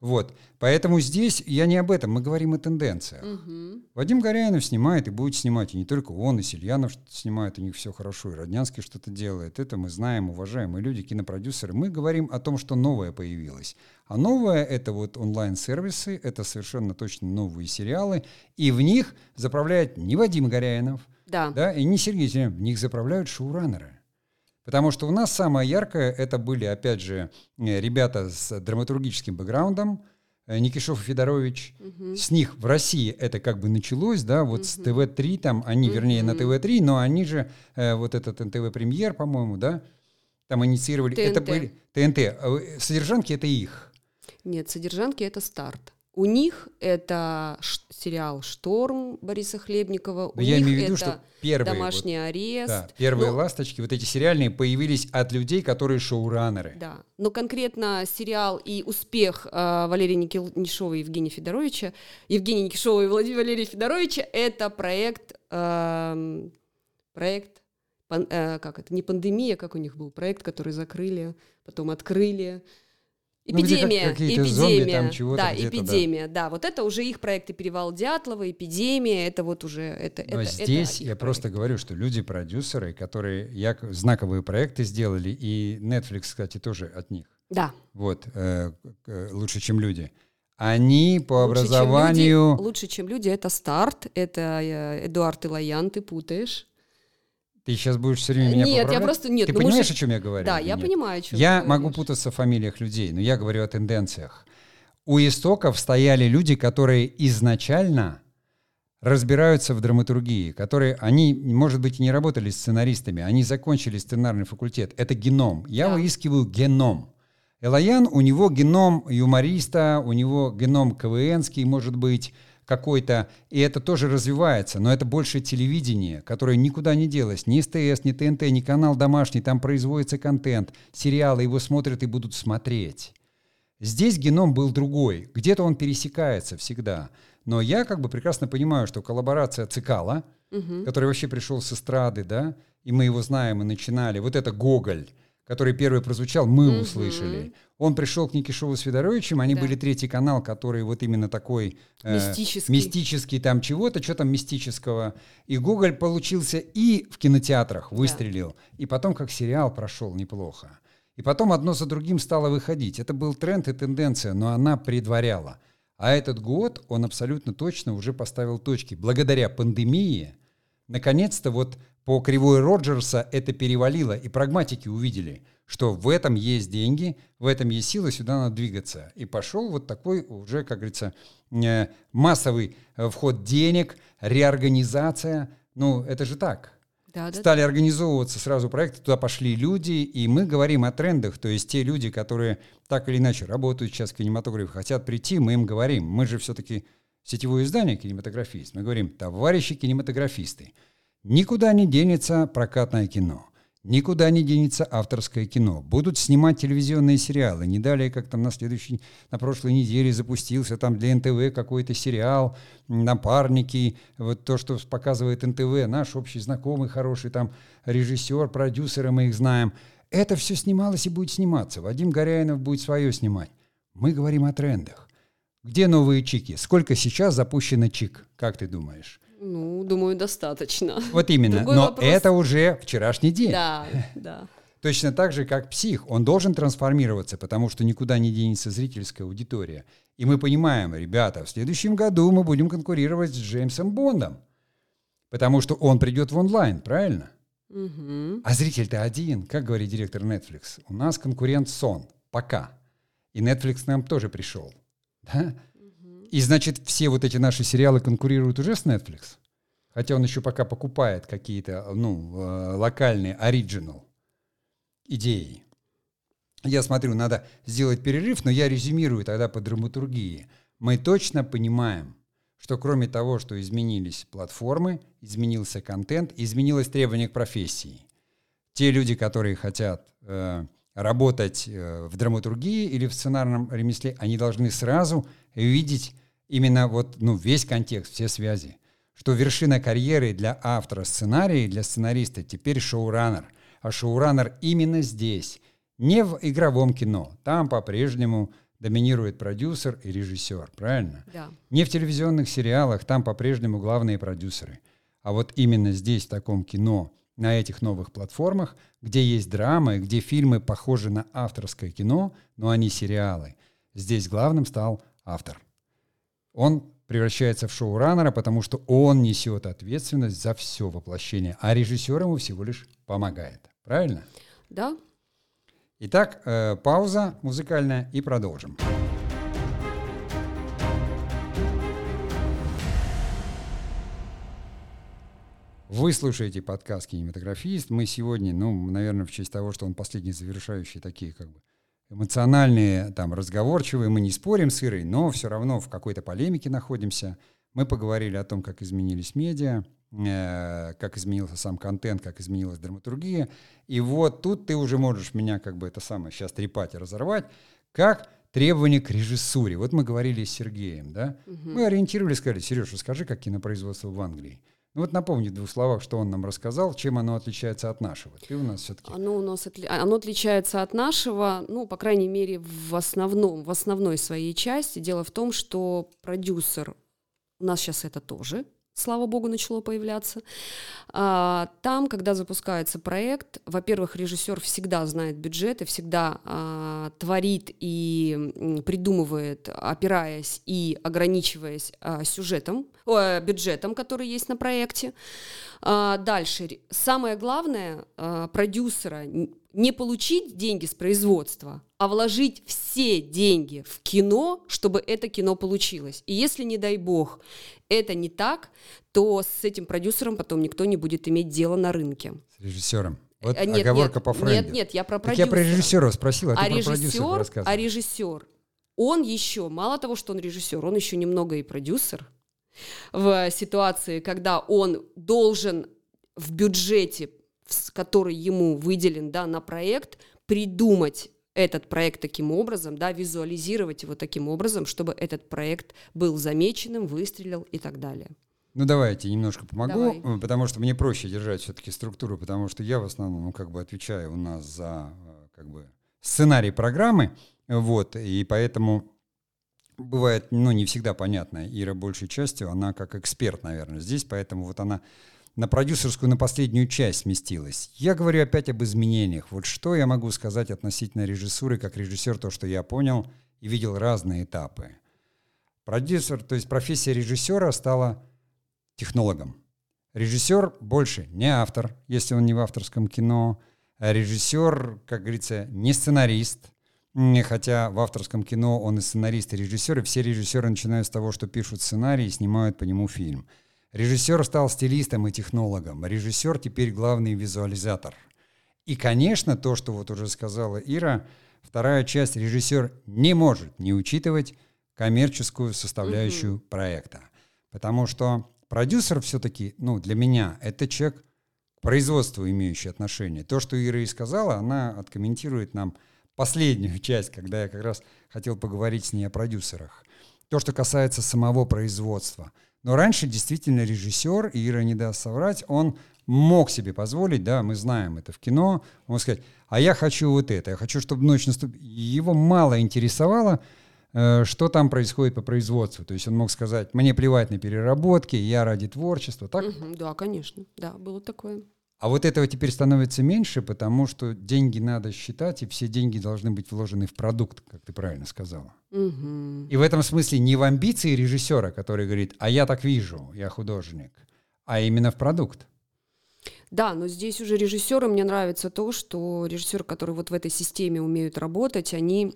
Вот. Поэтому здесь я не об этом. Мы говорим о тенденциях. Угу. Вадим Горяинов снимает и будет снимать. И не только он, и Сильянов снимает. У них все хорошо. И Роднянский что-то делает. Это мы знаем, уважаемые люди, кинопродюсеры. Мы говорим о том, что новое появилось. А новое — это вот онлайн-сервисы. Это совершенно точно новые сериалы. И в них заправляет не Вадим Горяинов. Да. Да, и не Сергей Сильянов. В них заправляют шоураннеры. Потому что у нас самое яркое, это были, опять же, ребята с драматургическим бэкграундом, Никишов и Федорович. Угу. С них в России это как бы началось, да, вот угу. с тэ вэ три, там, они, угу. вернее, на тэ вэ три, но они же, э, вот этот эн тэ вэ-премьер, по-моему, да, там инициировали. ТНТ. Это были тэ эн тэ. Содержанки — это их. Нет, Содержанки — это Старт. У них это ш- сериал «Шторм» Бориса Хлебникова, у я них имею в виду, это что «Домашний вот, арест». Да, первые но... «Ласточки», вот эти сериальные, появились от людей, которые шоураннеры. Да, но конкретно сериал и успех э, Валерии Никишовой и Евгения Федоровича, Евгения Никишова и Владимира Валерия Федоровича, это проект, э, проект пан, э, как это, не пандемия, как у них был, проект, который закрыли, потом открыли. Эпидемия, ну, эпидемия, зомби, там, да, эпидемия, да. да, вот это уже их проекты «Перевал Дятлова», «Эпидемия», это вот уже... это. Но это, здесь это я проект. Просто говорю, что люди-продюсеры, которые як- знаковые проекты сделали, и Netflix, кстати, тоже от них, да. вот, э, э, «Лучше, чем люди», они по лучше, образованию... Чем люди, «Лучше, чем люди» — это «Старт», это э, Эдуард Илоян, ты путаешь. Ты сейчас будешь все время меня нет, поправлять? Нет, я просто... Нет, ты понимаешь, же... о чем я говорю? Да, я нет? понимаю, о чем я говорю. Я могу путаться в фамилиях людей, но я говорю о тенденциях. У истоков стояли люди, которые изначально разбираются в драматургии, которые, они, может быть, и не работали сценаристами, они закончили сценарный факультет. Это геном. Я да. выискиваю геном. Элоян, у него геном юмориста, у него геном КВНский, может быть, какой-то, и это тоже развивается, но это больше телевидение, которое никуда не делось, ни СТС, ни ТНТ, ни канал «Домашний», там производится контент, сериалы, его смотрят и будут смотреть. Здесь геном был другой, где-то он пересекается всегда, но я как бы прекрасно понимаю, что коллаборация Цикала, угу. который вообще пришел с эстрады, да, и мы его знаем и начинали, вот это Гоголь, который первый прозвучал, мы mm-hmm. услышали. Он пришел к Никишову с Федоровичем, они да. были третий канал, который вот именно такой... Э, мистический. Мистический там чего-то, что там мистического. И Гоголь получился и в кинотеатрах выстрелил, да. и потом как сериал прошел неплохо. И потом одно за другим стало выходить. Это был тренд и тенденция, но она предваряла. А этот год он абсолютно точно уже поставил точки. Благодаря пандемии, наконец-то вот... По кривой Роджерса это перевалило, и прагматики увидели, что в этом есть деньги, в этом есть сила, сюда надо двигаться. И пошел вот такой уже, как говорится, массовый вход денег, реорганизация. Ну, это же так. Да, да, Стали да. организовываться сразу проекты, туда пошли люди, и мы говорим о трендах. То есть те люди, которые так или иначе работают сейчас в кинематографе, хотят прийти, мы им говорим. Мы же все-таки сетевое издание «Кинематографист». Мы говорим, товарищи кинематографисты, никуда не денется прокатное кино, никуда не денется авторское кино. Будут снимать телевизионные сериалы. Не далее, как там на следующей, на прошлой неделе запустился там для эн тэ вэ какой-то сериал «Напарники». Вот то, что показывает эн тэ вэ, наш общий знакомый, хороший там режиссер, продюсеры, мы их знаем. Это все снималось и будет сниматься. Вадим Горяинов будет свое снимать. Мы говорим о трендах. Где новые «Чики»? Сколько сейчас запущено «Чик», как ты думаешь? Ну, думаю, достаточно. Вот именно. Другой но вопрос. Это уже вчерашний день. Да, да. Точно так же, как «Псих». Он должен трансформироваться, потому что никуда не денется зрительская аудитория. И мы понимаем, ребята, в следующем году мы будем конкурировать с Джеймсом Бондом, потому что он придет в онлайн, правильно? Угу. А зритель-то один, как говорит директор Netflix. У нас конкурент сон. Пока. И Netflix нам тоже пришел. Да? И, значит, все вот эти наши сериалы конкурируют уже с Netflix, хотя он еще пока покупает какие-то, ну, локальные, оригинал идеи. Я смотрю, надо сделать перерыв, но я резюмирую тогда по драматургии. Мы точно понимаем, что кроме того, что изменились платформы, изменился контент, изменилось требование к профессии. Те люди, которые хотят э, работать в драматургии или в сценарном ремесле, они должны сразу видеть именно вот, ну, весь контекст, все связи. Что вершина карьеры для автора сценария, для сценариста теперь шоураннер. А шоураннер именно здесь, не в игровом кино. Там по-прежнему доминирует продюсер и режиссер, правильно? Да. Не в телевизионных сериалах, там по-прежнему главные продюсеры. А вот именно здесь, в таком кино, на этих новых платформах, где есть драмы, где фильмы похожи на авторское кино, но они сериалы, здесь главным стал автор. Он превращается в шоураннера, потому что он несет ответственность за все воплощение, а режиссер ему всего лишь помогает. Правильно? Да. Итак, э, пауза музыкальная и продолжим. Вы слушаете подкаст «Кинематографист». Мы сегодня, ну, наверное, в честь того, что он последний завершающий, такие как бы эмоциональные, там, разговорчивые. Мы не спорим с Ирой, но все равно в какой-то полемике находимся. Мы поговорили о том, как изменились медиа, э, как изменился сам контент, как изменилась драматургия. И вот тут ты уже можешь меня как бы это самое сейчас трепать и разорвать, как требования к режиссуре. Вот мы говорили с Сергеем, да? Угу. Мы ориентировались, сказали: Сереж, расскажи, как кинопроизводство в Англии. Ну вот напомни в двух словах, что он нам рассказал, чем оно отличается от нашего. Ты у нас все-таки. Оно у нас отли... оно отличается от нашего, ну, по крайней мере, в основном, в основной своей части. Дело в том, что продюсер, у нас сейчас это тоже, слава богу, начало появляться. А, там, когда запускается проект, во-первых, режиссер всегда знает бюджет и всегда а, творит и придумывает, опираясь и ограничиваясь а, сюжетом, о, бюджетом, который есть на проекте. А, дальше. Самое главное а, продюсера не получить деньги с производства, а вложить все деньги в кино, чтобы это кино получилось. И если, не дай бог, это не так, то с этим продюсером потом никто не будет иметь дело на рынке. С режиссером. Вот нет, оговорка нет, по Фрейду. Нет, нет, я про продюсера. Я про режиссера спросила, а, а ты про продюсера рассказывала. А режиссер, он еще, мало того, что он режиссер, он еще немного и продюсер в ситуации, когда он должен в бюджете, который ему выделен, да, на проект, придумать этот проект таким образом, да, визуализировать его таким образом, чтобы этот проект был замеченным, выстрелил и так далее. Ну, давайте немножко помогу, Давай. Потому что мне проще держать все-таки структуру, потому что я в основном, ну, как бы отвечаю у нас за, как бы, сценарий программы, вот, и поэтому бывает, ну, не всегда понятно. Ира большей частью, она как эксперт, наверное, здесь, поэтому вот она на продюсерскую, на последнюю часть сместилась. Я говорю опять об изменениях. Вот что я могу сказать относительно режиссуры, как режиссер, то, что я понял и видел разные этапы. Продюсер, то есть профессия режиссера стала технологом. Режиссер больше не автор, если он не в авторском кино. Режиссер, как говорится, не сценарист. Хотя в авторском кино он и сценарист, и режиссер. И все режиссеры начинают с того, что пишут сценарий и снимают по нему фильм. Режиссер стал стилистом и технологом. Режиссер теперь главный визуализатор. И, конечно, то, что вот уже сказала Ира, вторая часть: режиссер не может не учитывать коммерческую составляющую mm-hmm. проекта. Потому что продюсер все-таки, ну, для меня, это человек к производству, имеющий отношение. То, что Ира и сказала, она откомментирует нам последнюю часть, когда я как раз хотел поговорить с ней о продюсерах. То, что касается самого производства. Но раньше действительно режиссер, и Ира не даст соврать, он мог себе позволить, да, мы знаем это в кино, он мог сказать: а я хочу вот это, я хочу, чтобы ночь наступила. Его мало интересовало, э, что там происходит по производству. То есть он мог сказать: мне плевать на переработки, я ради творчества. Так? Угу, да, конечно, да, было такое. А вот этого теперь становится меньше, потому что деньги надо считать, и все деньги должны быть вложены в продукт, как ты правильно сказала. Угу. И в этом смысле не в амбиции режиссера, который говорит: а я так вижу, я художник, а именно в продукт. Да, но здесь уже режиссеры, мне нравится то, что режиссеры, которые вот в этой системе умеют работать, они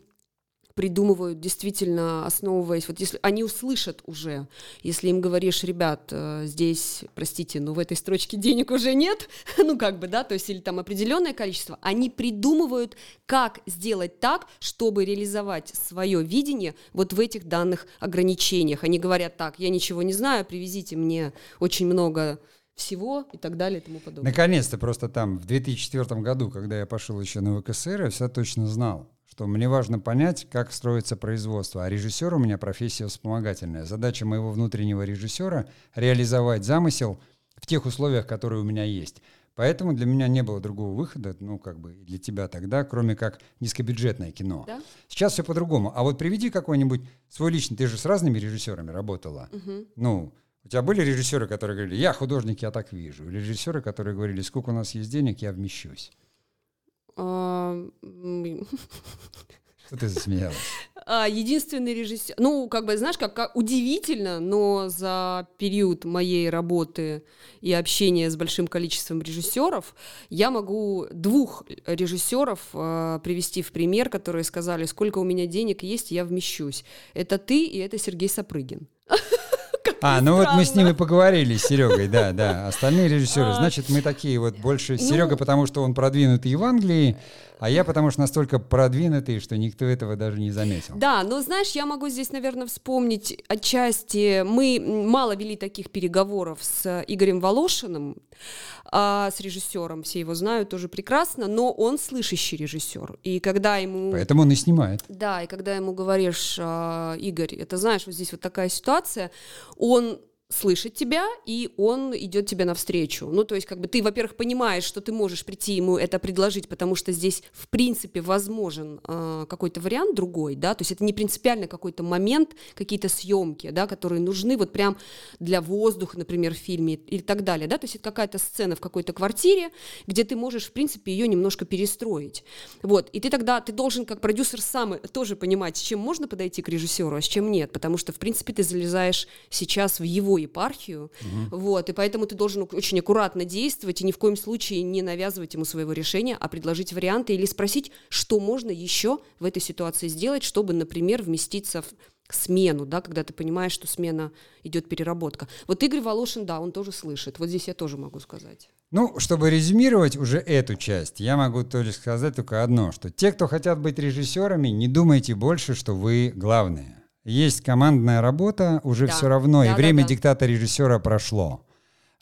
придумывают, действительно, основываясь, вот если они услышат уже, если им говоришь: ребят, здесь, простите, но в этой строчке денег уже нет, ну как бы, да, то есть или там определенное количество, они придумывают, как сделать так, чтобы реализовать свое видение вот в этих данных ограничениях. Они говорят: так, я ничего не знаю, привезите мне очень много всего и так далее и тому подобное. Наконец-то просто там в две тысячи четвёртом году, когда я пошел еще на ВКСР, я всегда точно знал, что мне важно понять, как строится производство. А режиссер у меня профессия вспомогательная. Задача моего внутреннего режиссера — реализовать замысел в тех условиях, которые у меня есть. Поэтому для меня не было другого выхода, ну, как бы, для тебя тогда, кроме как низкобюджетное кино. Да? Сейчас все по-другому. А вот приведи какой-нибудь свой личный... Ты же с разными режиссерами работала. Угу. Ну, у тебя были режиссеры, которые говорили, я художник, я так вижу. Или режиссеры, которые говорили, сколько у нас есть денег, я вмещусь. Что ты засмеялась? Единственный режиссер... Ну, как бы, знаешь, как, как удивительно, но за период моей работы и общения с большим количеством режиссеров я могу двух режиссеров э, привести в пример, которые сказали, сколько у меня денег есть, я вмещусь. Это ты и это Сергей Сапрыгин. А, ну странно. Вот мы с ними поговорили, с Серегой, да, да. Остальные режиссеры, значит, мы такие вот больше... Ну, Серега, потому что он продвинутый в Англии, а я потому что настолько продвинутый, что никто этого даже не заметил. Да, но знаешь, я могу здесь, наверное, вспомнить отчасти... Мы мало вели таких переговоров с Игорем Волошиным, а с режиссером, все его знают, тоже прекрасно, но он слышащий режиссер. И когда ему... Поэтому он и снимает. Да, и когда ему говоришь, Игорь, это знаешь, вот здесь вот такая ситуация... Он слышит тебя, и он идет тебе навстречу. Ну, то есть, как бы ты, во-первых, понимаешь, что ты можешь прийти ему это предложить, потому что здесь, в принципе, возможен э, какой-то вариант другой, да, то есть это не принципиально какой-то момент, какие-то съемки, да, которые нужны вот прям для воздуха, например, в фильме и так далее, да, то есть это какая-то сцена в какой-то квартире, где ты можешь, в принципе, ее немножко перестроить, вот, и ты тогда, ты должен как продюсер сам тоже понимать, с чем можно подойти к режиссеру, а с чем нет, потому что, в принципе, ты залезаешь сейчас в его епархию, угу. Вот, и поэтому ты должен очень аккуратно действовать и ни в коем случае не навязывать ему своего решения, а предложить варианты или спросить, что можно еще в этой ситуации сделать, чтобы, например, вместиться в смену, да, когда ты понимаешь, что смена идет переработка. Вот Игорь Волошин, да, он тоже слышит, вот здесь я тоже могу сказать. Ну, чтобы резюмировать уже эту часть, я могу только сказать только одно, что те, кто хотят быть режиссерами, не думайте больше, что вы главные. Есть командная работа, уже да. все равно, да, и время да, да. диктата режиссера прошло.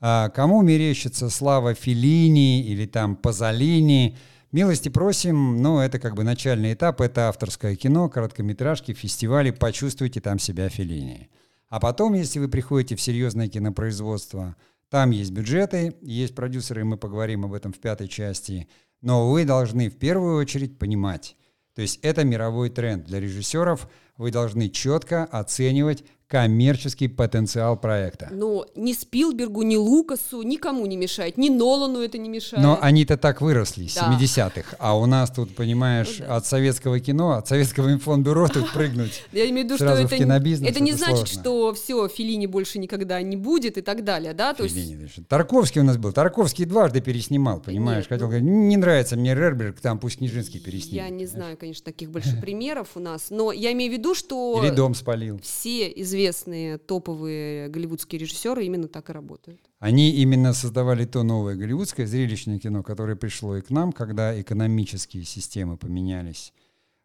А кому мерещится слава Феллини или там Пазолини, милости просим, но это как бы начальный этап, это авторское кино, короткометражки, фестивали, почувствуйте там себя Феллини. А потом, если вы приходите в серьезное кинопроизводство, там есть бюджеты, есть продюсеры, и мы поговорим об этом в пятой части, но вы должны в первую очередь понимать, то есть это мировой тренд для режиссеров. Вы должны четко оценивать коммерческий потенциал проекта. Но ни Спилбергу, ни Лукасу никому не мешает, ни Нолану это не мешает. Но они-то так выросли, с да. семидесятых. А у нас тут, понимаешь, ну, да. от советского кино, от советского информбюро тут прыгнуть Я имею в виду, сразу что это в кинобизнес. Это не это значит, сложно. Что все, Феллини больше никогда не будет и так далее. Да? То Феллини, есть... Тарковский у нас был. Тарковский дважды переснимал, понимаешь. Нет, Хотел ну... говорить, не нравится мне Рерберг, там пусть Книжинский переснимет. Я не понимаешь? знаю, конечно, таких больше примеров у нас. Но я имею в виду, что... Или дом спалил. Все известные известные топовые голливудские режиссеры именно так и работают. Они именно создавали то новое голливудское зрелищное кино, которое пришло и к нам, когда экономические системы поменялись.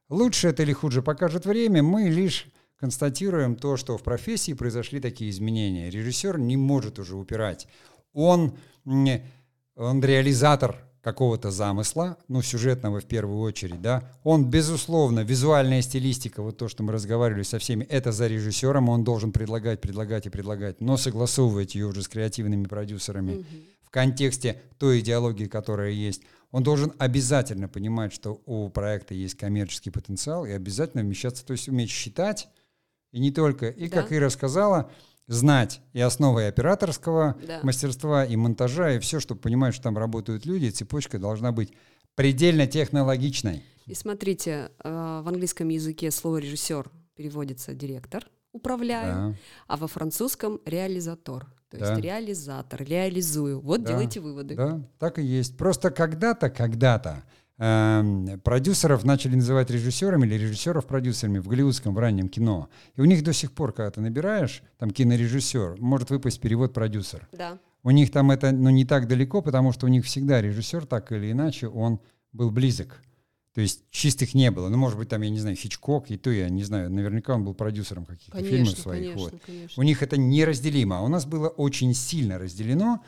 Лучше это или хуже покажет время, мы лишь констатируем то, что в профессии произошли такие изменения. Режиссер не может уже упирать. Он, он реализатор какого-то замысла, ну, сюжетного в первую очередь, да, он, безусловно, визуальная стилистика, вот то, что мы разговаривали со всеми, это за режиссером, он должен предлагать, предлагать и предлагать, но согласовывать ее уже с креативными продюсерами mm-hmm. в контексте той идеологии, которая есть. Он должен обязательно понимать, что у проекта есть коммерческий потенциал и обязательно вмещаться, то есть уметь считать, и не только, и, да. как Ира сказала, знать и основы операторского да. мастерства, и монтажа, и все, чтобы понимать, что там работают люди, цепочка должна быть предельно технологичной. И смотрите, в английском языке слово «режиссер» переводится «директор», «управляю», да. а во французском «реализатор». То да. есть «реализатор», «реализую». Вот да. делайте выводы. Да, так и есть. Просто когда-то, когда-то продюсеров начали называть режиссерами или режиссеров продюсерами в голливудском в раннем кино. И у них до сих пор, когда ты набираешь, там кинорежиссер, может выпасть перевод продюсер. Да. У них там это ну, не так далеко, потому что у них всегда режиссер, так или иначе, он был близок. То есть чистых не было. Ну, может быть, там, я не знаю, Хичкок, и то я не знаю, наверняка он был продюсером каких-то конечно, фильмов своих. Конечно, вот. конечно. У них это неразделимо. А у нас было очень сильно разделено.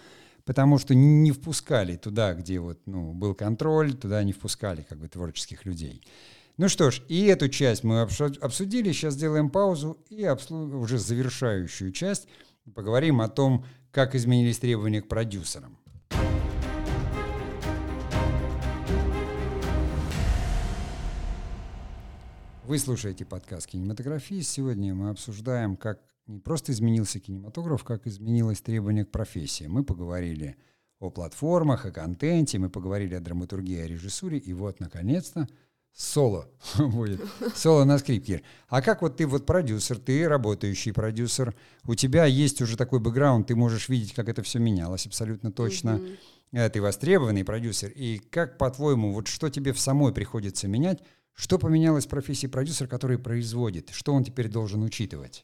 потому что не впускали туда, где вот, ну, был контроль, туда не впускали как бы творческих людей. Ну что ж, и эту часть мы обсудили, сейчас сделаем паузу и обслу... уже завершающую часть поговорим о том, как изменились требования к продюсерам. Вы слушаете подкаст «Кинематографист». Сегодня мы обсуждаем, как не просто изменился кинематограф, как изменилось требование к профессии. Мы поговорили о платформах, о контенте, мы поговорили о драматургии, о режиссуре, и вот, наконец-то, соло будет. Соло на скрипке. А как вот ты вот продюсер, ты работающий продюсер, у тебя есть уже такой бэкграунд, ты можешь видеть, как это все менялось абсолютно точно. Mm-hmm. Ты востребованный продюсер. И как, по-твоему, вот что тебе в самой приходится менять? Что поменялось в профессии продюсера, который производит? Что он теперь должен учитывать?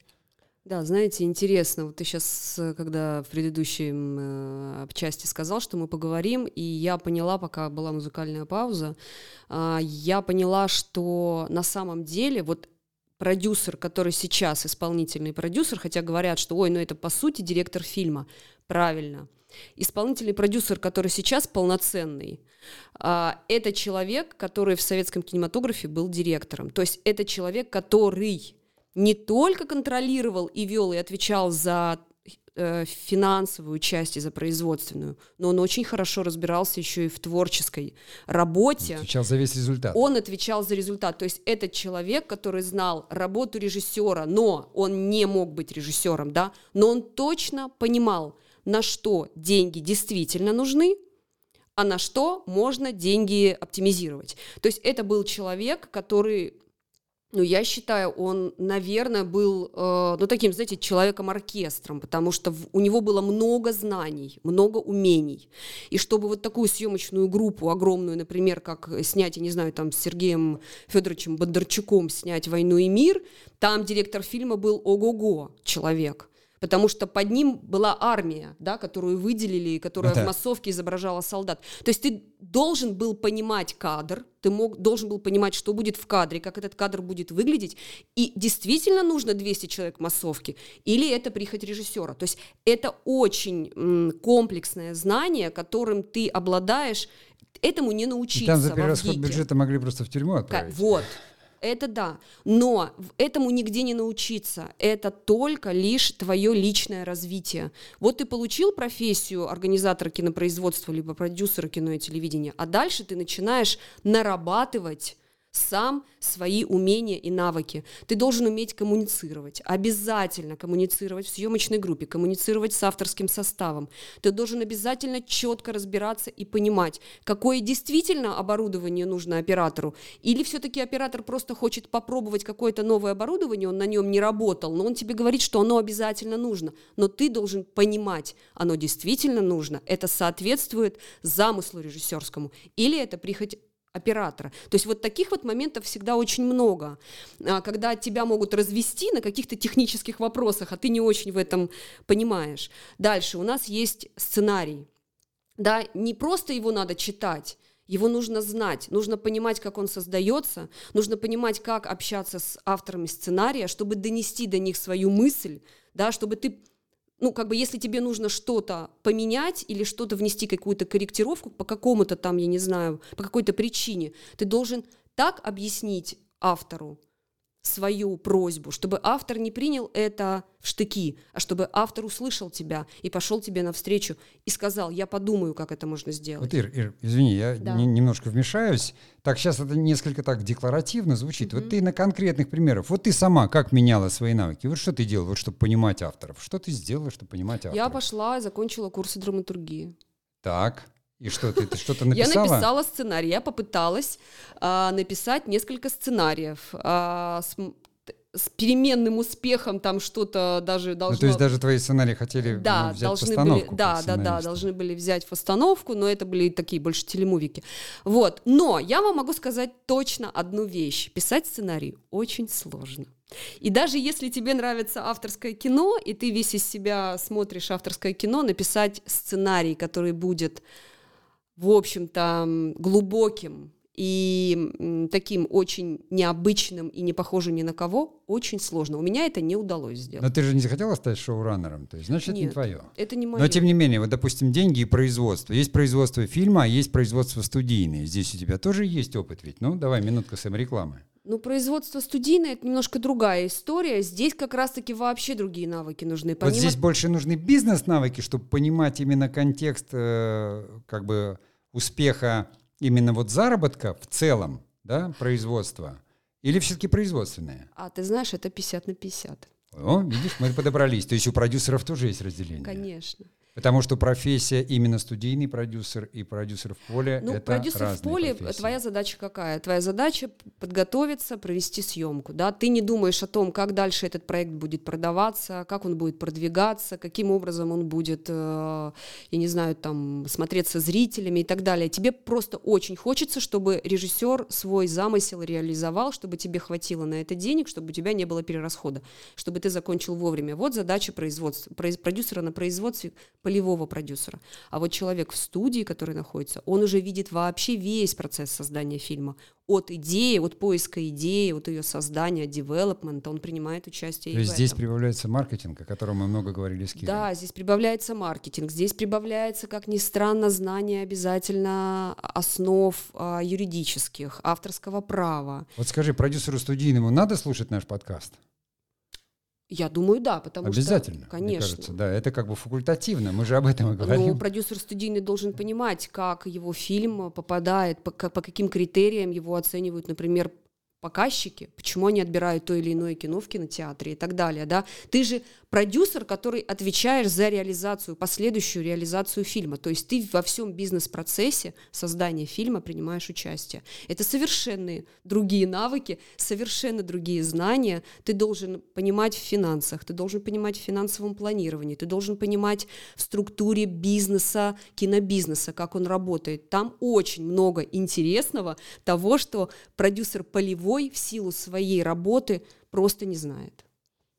Да, знаете, интересно. Вот ты сейчас, когда в предыдущем э, части сказал, что мы поговорим, и я поняла, пока была музыкальная пауза, э, я поняла, что на самом деле вот продюсер, который сейчас исполнительный продюсер, хотя говорят, что ой, ну это по сути директор фильма, правильно. Исполнительный продюсер, который сейчас полноценный, э, это человек, который в советском кинематографе был директором. То есть это человек, который не только контролировал и вел, и отвечал за э, финансовую часть и за производственную, но он очень хорошо разбирался еще и в творческой работе. Он отвечал за весь результат. Он отвечал за результат. То есть этот человек, который знал работу режиссера, но он не мог быть режиссером, да, но он точно понимал, на что деньги действительно нужны, а на что можно деньги оптимизировать. То есть это был человек, который... Ну, я считаю, он, наверное, был, э, ну, таким, знаете, человеком-оркестром, потому что в, у него было много знаний, много умений. И чтобы вот такую съемочную группу огромную, например, как снять, я не знаю, там, с Сергеем Федоровичем Бондарчуком снять «Войну и мир», там директор фильма был ого-го человек. Потому что под ним была армия, да, которую выделили, которая да. в массовке изображала солдат. То есть ты должен был понимать кадр, ты мог, должен был понимать, что будет в кадре, как этот кадр будет выглядеть, и действительно нужно двести человек массовки, или это прихоть режиссера. То есть это очень м, комплексное знание, которым ты обладаешь, этому не научиться. И там за перерасход бюджета могли просто в тюрьму отправить. Как, вот. Это да, но этому нигде не научиться, это только лишь твое личное развитие. Вот ты получил профессию организатора кинопроизводства либо продюсера кино и телевидения, а дальше ты начинаешь нарабатывать сам свои умения и навыки. Ты должен уметь коммуницировать, обязательно коммуницировать в съемочной группе, коммуницировать с авторским составом. Ты должен обязательно четко разбираться и понимать, какое действительно оборудование нужно оператору, или все-таки оператор просто хочет попробовать какое-то новое оборудование, он на нем не работал, но он тебе говорит, что оно обязательно нужно. Но ты должен понимать, оно действительно нужно, это соответствует замыслу режиссерскому, или это прихоть оператора. То есть вот таких вот моментов всегда очень много, когда тебя могут развести на каких-то технических вопросах, а ты не очень в этом понимаешь. Дальше у нас есть сценарий. Да, не просто его надо читать, его нужно знать, нужно понимать, как он создается, нужно понимать, как общаться с авторами сценария, чтобы донести до них свою мысль, да, чтобы ты... Ну, как бы, если тебе нужно что-то поменять или что-то внести, какую-то корректировку по какому-то там, я не знаю, по какой-то причине, ты должен так объяснить автору свою просьбу, чтобы автор не принял это в штыки, а чтобы автор услышал тебя и пошел тебе навстречу и сказал: я подумаю, как это можно сделать. Вот, Ир, Ир, извини, я да. не, немножко вмешаюсь. Так, сейчас это несколько так декларативно звучит. Mm-hmm. Вот ты на конкретных примерах. Вот ты сама как меняла свои навыки? Вот что ты делала, вот, чтобы понимать авторов? Что ты сделала, чтобы понимать авторов? Я пошла и закончила курсы драматургии. Так. И что, ты, ты что-то написала? Я написала сценарий. Я попыталась а, написать несколько сценариев. А, с, с переменным успехом там что-то даже должно... Ну, то есть даже твои сценарии хотели да, взять должны в постановку? Были, да, да, да, должны были взять в постановку, но это были такие больше телемувики. Вот. Но я вам могу сказать точно одну вещь. Писать сценарий очень сложно. И даже если тебе нравится авторское кино, и ты весь из себя смотришь авторское кино, написать сценарий, который будет... в общем-то, глубоким и таким очень необычным и не похожим ни на кого очень сложно. У меня это не удалось сделать. Но ты же не захотела стать шоураннером, то есть, значит, нет, это не твое. Это не мое. Но тем не менее, вот, допустим, деньги и производство. Есть производство фильма, а есть производство студийное. Здесь у тебя тоже есть опыт ведь? Ну, давай, минутка саморекламы. Ну, производство студийное — это немножко другая история. Здесь как раз-таки вообще другие навыки нужны. Помимо... Вот здесь больше нужны бизнес-навыки, чтобы понимать именно контекст э, как бы успеха именно вот заработка в целом, да, производства. Или все-таки производственное? А, ты знаешь, это пятьдесят на пятьдесят. О, видишь, мы подобрались. То есть у продюсеров тоже есть разделение. Конечно. Потому что профессия именно студийный продюсер и продюсер в поле — ну, это продюсер разные в поле профессии. Твоя задача какая? Твоя задача подготовиться, провести съемку. Да? Ты не думаешь о том, как дальше этот проект будет продаваться, как он будет продвигаться, каким образом он будет, я не знаю, там, смотреться зрителями и так далее. Тебе просто очень хочется, чтобы режиссер свой замысел реализовал, чтобы тебе хватило на это денег, чтобы у тебя не было перерасхода, чтобы ты закончил вовремя. Вот задача производства, продюсера на производстве, полевого продюсера. А вот человек в студии, который находится, он уже видит вообще весь процесс создания фильма. От идеи, от поиска идеи, от ее создания, девелопмента, он принимает участие. То есть здесь прибавляется маркетинг, о котором мы много говорили с Кирой. Да, здесь прибавляется маркетинг, здесь прибавляется, как ни странно, знание обязательно основ а, юридических, авторского права. Вот скажи, продюсеру студийному надо слушать наш подкаст? Я думаю, да, потому обязательно, что... Обязательно, мне кажется, да. Это как бы факультативно, мы же об этом и говорим. Но продюсер студийный должен понимать, как его фильм попадает, по, по каким критериям его оценивают, например, показчики, почему они отбирают то или иное кино в кинотеатре и так далее. Да? Ты же продюсер, который отвечаешь за реализацию, последующую реализацию фильма. То есть ты во всем бизнес-процессе создания фильма принимаешь участие. Это совершенно другие навыки, совершенно другие знания. Ты должен понимать в финансах, ты должен понимать в финансовом планировании, ты должен понимать в структуре бизнеса, кинобизнеса, как он работает. Там очень много интересного, того, что продюсер полевой в силу своей работы просто не знает.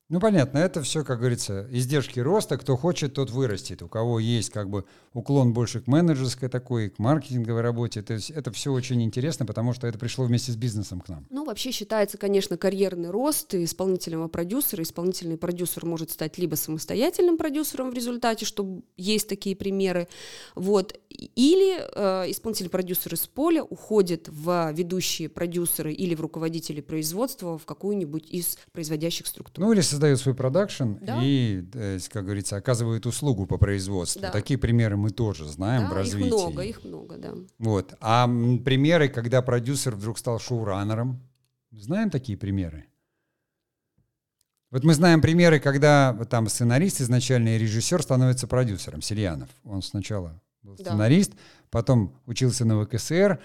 Ну, понятно, это все, как говорится, издержки роста. Кто хочет, тот вырастет. У кого есть как бы уклон больше к менеджерской такой, к маркетинговой работе, то есть это все очень интересно, потому что это пришло вместе с бизнесом к нам. Ну, вообще считается, конечно, карьерный рост исполнительного продюсера. Исполнительный продюсер может стать либо самостоятельным продюсером в результате, что есть такие примеры, вот, или э, исполнительный продюсер из поля уходит в ведущие продюсеры или в руководители производства в какую-нибудь из производящих структур. Ну, или дают свой продакшн, да, и, как говорится, оказывают услугу по производству. Да. Такие примеры мы тоже знаем, да, в развитии. Их много, их много, да. Вот. А примеры, когда продюсер вдруг стал шоураннером, знаем такие примеры? Вот мы знаем примеры, когда там сценарист изначально и режиссер становится продюсером. Сильянов. Он сначала был сценарист, да, потом учился на вэ ка эс эр,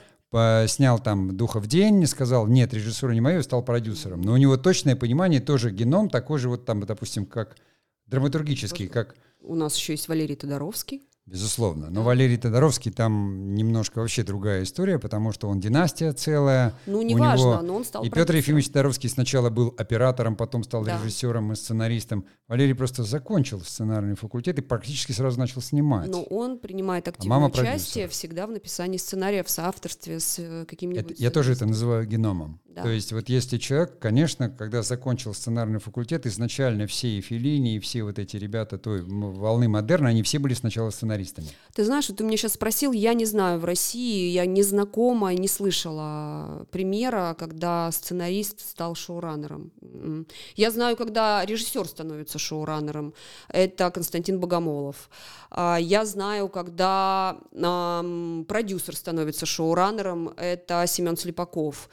снял там «Духа в день», сказал, нет, режиссура не моя, и стал продюсером. Но у него точное понимание, тоже геном такой же, вот там, допустим, как драматургический, как... У нас еще есть Валерий Тодоровский. Безусловно. Но Валерий Тодоровский там немножко вообще другая история, потому что он династия целая. Ну, неважно, него... но он стал и продюсером. Петр Ефимович Тодоровский сначала был оператором, потом стал, да, режиссером и сценаристом. Валерий просто закончил сценарный факультет и практически сразу начал снимать. Но он принимает активное а участие продюсера всегда в написании сценария, в соавторстве с каким-нибудь... Это, я тоже это называю геномом. Да. То есть вот если человек, конечно, когда закончил сценарный факультет, изначально все и Феллини, и все вот эти ребята той волны модерна, они все были сначала сценаристами. Ты знаешь, вот ты меня сейчас спросил, я не знаю, в России я не знакома, не слышала примера, когда сценарист стал шоураннером. Я знаю, когда режиссер становится шоураннером, это Константин Богомолов. Я знаю, когда эм, продюсер становится шоураннером, это Семен Слепаков.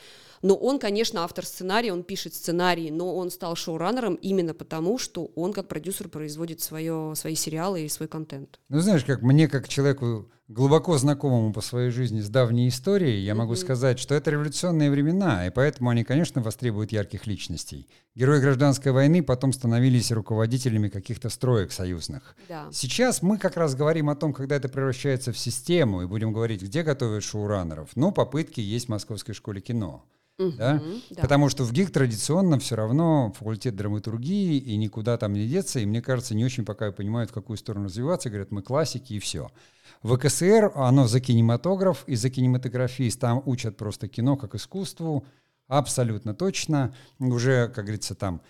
Но он, конечно, автор сценария, он пишет сценарий, но он стал шоураннером именно потому, что он как продюсер производит свое, свои сериалы и свой контент. Ну, знаешь, как мне, как человеку, глубоко знакомому по своей жизни с давней историей, я могу mm-hmm. сказать, что это революционные времена, и поэтому они, конечно, востребуют ярких личностей. Герои гражданской войны потом становились руководителями каких-то строек союзных. Да. Сейчас мы как раз говорим о том, когда это превращается в систему, и будем говорить, где готовят шоураннеров. Но попытки есть в Московской школе кино. Uh-huh, да? Да. Потому что в ГИК традиционно все равно факультет драматургии, и никуда там не деться, и, мне кажется, не очень пока понимают, в какую сторону развиваться, говорят, мы классики и все. ВКСР, оно за кинематограф и за кинематографист, там учат просто кино как искусству, абсолютно точно, уже, как говорится, там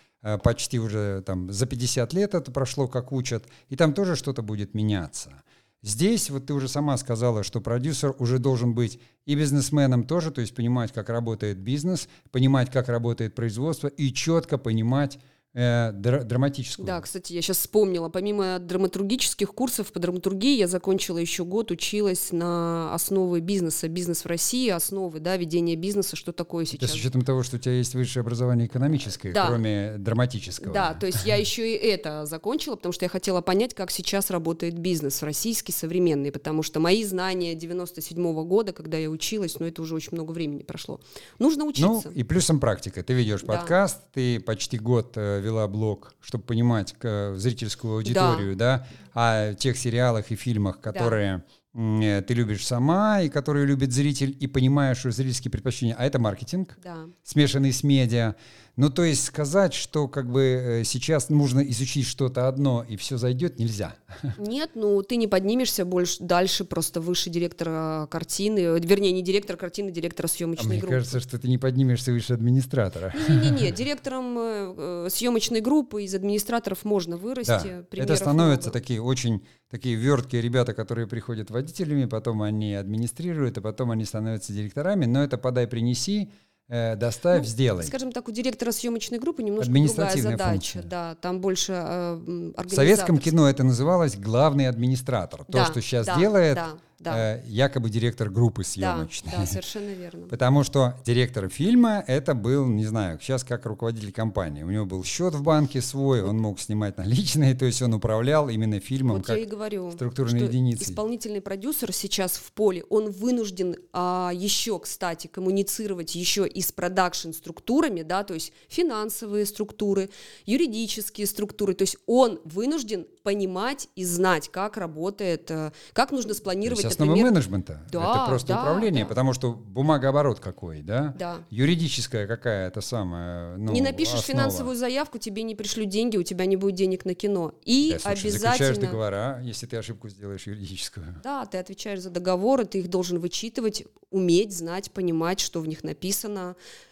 почти уже там, за пятьдесят лет это прошло, как учат, и там тоже что-то будет меняться. Здесь, вот ты уже сама сказала, что продюсер уже должен быть и бизнесменом тоже, то есть понимать, как работает бизнес, понимать, как работает производство и четко понимать э, др- драматическую. Да, кстати, я сейчас вспомнила, помимо драматургических курсов по драматургии, я закончила еще год, училась на основы бизнеса, бизнес в России, основы, да, ведения бизнеса, что такое сейчас. Это с учетом того, что у тебя есть высшее образование экономическое, да, кроме драматического. Да, то есть я еще и это закончила, потому что я хотела понять, как сейчас работает бизнес российский, современный, потому что мои знания девяносто седьмого года, когда я училась, но это уже очень много времени прошло. Нужно учиться. Ну, и плюсом практика. Ты ведешь да. подкаст, ты почти год вела блог, чтобы понимать зрительскую аудиторию, да, да, о тех сериалах и фильмах, которые да. ты любишь сама и которые любит зритель, и понимаешь уже зрительские предпочтения. А это маркетинг, да. смешанный с медиа. Ну, то есть сказать, что как бы сейчас нужно изучить что-то одно, и все зайдет, нельзя. Нет, ну ты не поднимешься больше дальше просто выше директора картины, вернее, не директора картины, директора съемочной а мне группы. Мне кажется, что ты не поднимешься выше администратора. Не-не-не, директором э, съемочной группы из администраторов можно вырасти. Да, это становятся много. такие очень такие верткие ребята, которые приходят водителями, потом они администрируют, а потом они становятся директорами, но это подай-принеси, доставь, ну, сделай. Скажем так, у директора съемочной группы немножко другая задача. Да, там больше э, организаторов. В советском кино это называлось главный администратор. Да, то, что сейчас да, делает да, да. Э, якобы директор группы съемочной. Да, да, совершенно верно. Потому что директор фильма это был, не знаю, сейчас как руководитель компании. У него был счет в банке свой, он мог снимать наличные, то есть он управлял именно фильмом вот как я и говорю, структурной что единицей. Исполнительный продюсер сейчас в поле, он вынужден а, еще, кстати, коммуницировать еще и с продакшн-структурами, да, то есть финансовые структуры, юридические структуры, то есть он вынужден понимать и знать, как работает, как нужно спланировать. То есть основа например... менеджмента, да, это просто да, управление, да. потому что бумагооборот какой, да, да. юридическая какая-то самая, ну, не напишешь основа. Финансовую заявку, тебе не пришлют деньги, у тебя не будет денег на кино. И да, слушай, обязательно... заключаешь договора, если ты ошибку сделаешь юридическую. Да, ты отвечаешь за договоры, ты их должен вычитывать, уметь, знать, понимать, что в них написано,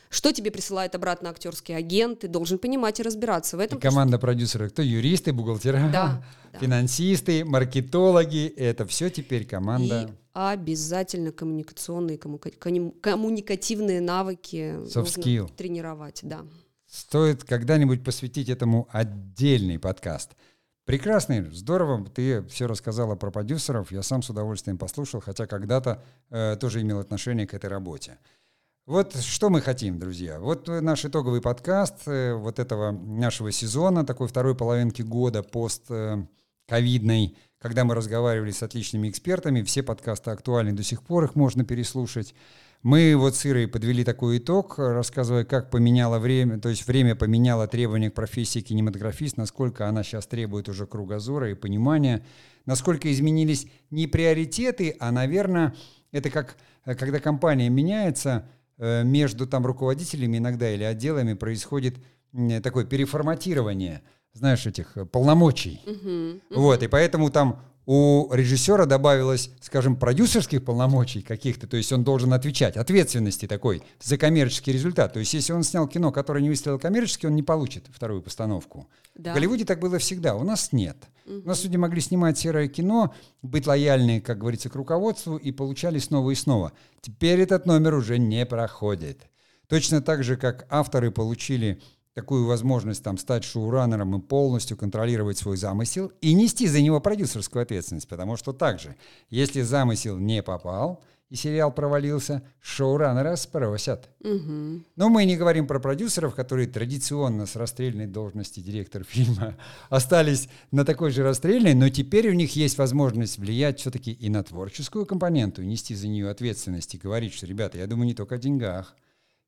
что тебе присылает обратно актерский агент, ты должен понимать и разбираться в этом. И команда продюсера, кто юристы, бухгалтера, да, финансисты, да. маркетологи, это все теперь команда. И обязательно коммуникационные, комму- коммуникативные навыки нужно тренировать. Да. Стоит когда-нибудь посвятить этому отдельный подкаст. Прекрасный, здорово, ты все рассказала про продюсеров, я сам с удовольствием послушал, хотя когда-то э, тоже имел отношение к этой работе. Вот что мы хотим, друзья. Вот наш итоговый подкаст вот этого нашего сезона, такой второй половинки года постковидной, когда мы разговаривали с отличными экспертами. Все подкасты актуальны до сих пор, их можно переслушать. Мы вот с Ирой подвели такой итог, рассказывая, как поменяло время, то есть время поменяло требования к профессии кинематографист, насколько она сейчас требует уже кругозора и понимания, насколько изменились не приоритеты, а, наверное, это как когда компания меняется, между там руководителями иногда или отделами происходит такое переформатирование, знаешь, этих полномочий. Uh-huh, uh-huh. Вот, и поэтому там у режиссера добавилось, скажем, продюсерских полномочий каких-то, то есть он должен отвечать, ответственности такой за коммерческий результат. То есть если он снял кино, которое не выстрелило коммерчески, он не получит вторую постановку. Да. В Голливуде так было всегда, у нас нет. Угу. У нас люди могли снимать серое кино, быть лояльны, как говорится, к руководству и получали снова и снова. Теперь этот номер уже не проходит. Точно так же, как авторы получили такую возможность там, стать шоураннером и полностью контролировать свой замысел и нести за него продюсерскую ответственность. Потому что также, если замысел не попал и сериал провалился, шоураннера спросят. Угу. Но мы не говорим про продюсеров, которые традиционно с расстрельной должности директора фильма остались на такой же расстрельной, но теперь у них есть возможность влиять все-таки и на творческую компоненту, нести за нее ответственность и говорить, что, ребята, я думаю не только о деньгах,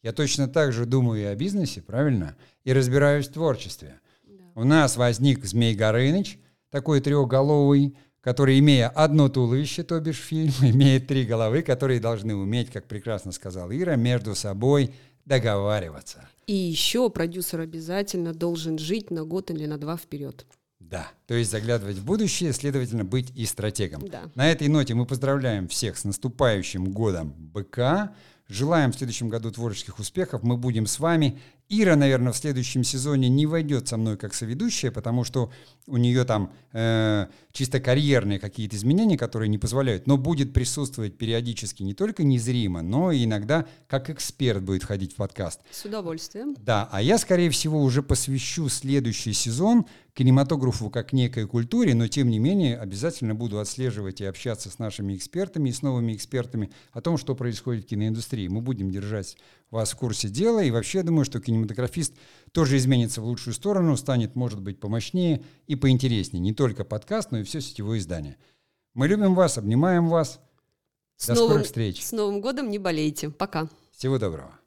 я точно так же думаю и о бизнесе, правильно? И разбираюсь в творчестве. Да. У нас возник Змей Горыныч, такой трехголовый, который, имея одно туловище, то бишь фильм, имеет три головы, которые должны уметь, как прекрасно сказала Ира, между собой договариваться. И еще продюсер обязательно должен жить на год или на два вперед. Да, то есть заглядывать в будущее, следовательно, быть и стратегом. Да. На этой ноте мы поздравляем всех с наступающим годом быка. Желаем в следующем году творческих успехов. Мы будем с вами. Ира, наверное, в следующем сезоне не войдет со мной как соведущая, потому что у нее там э, чисто карьерные какие-то изменения, которые не позволяют. Но будет присутствовать периодически не только незримо, но и иногда как эксперт будет ходить в подкаст. С удовольствием. Да, а я, скорее всего, уже посвящу следующий сезон кинематографу как некой культуре, но, тем не менее, обязательно буду отслеживать и общаться с нашими экспертами и с новыми экспертами о том, что происходит в киноиндустрии. Мы будем держать вас в курсе дела, и вообще, я думаю, что кинематографист тоже изменится в лучшую сторону, станет, может быть, помощнее и поинтереснее. Не только подкаст, но и все сетевое издание. Мы любим вас, обнимаем вас. До скорых встреч. С Новым годом, не болейте. Пока. Всего доброго.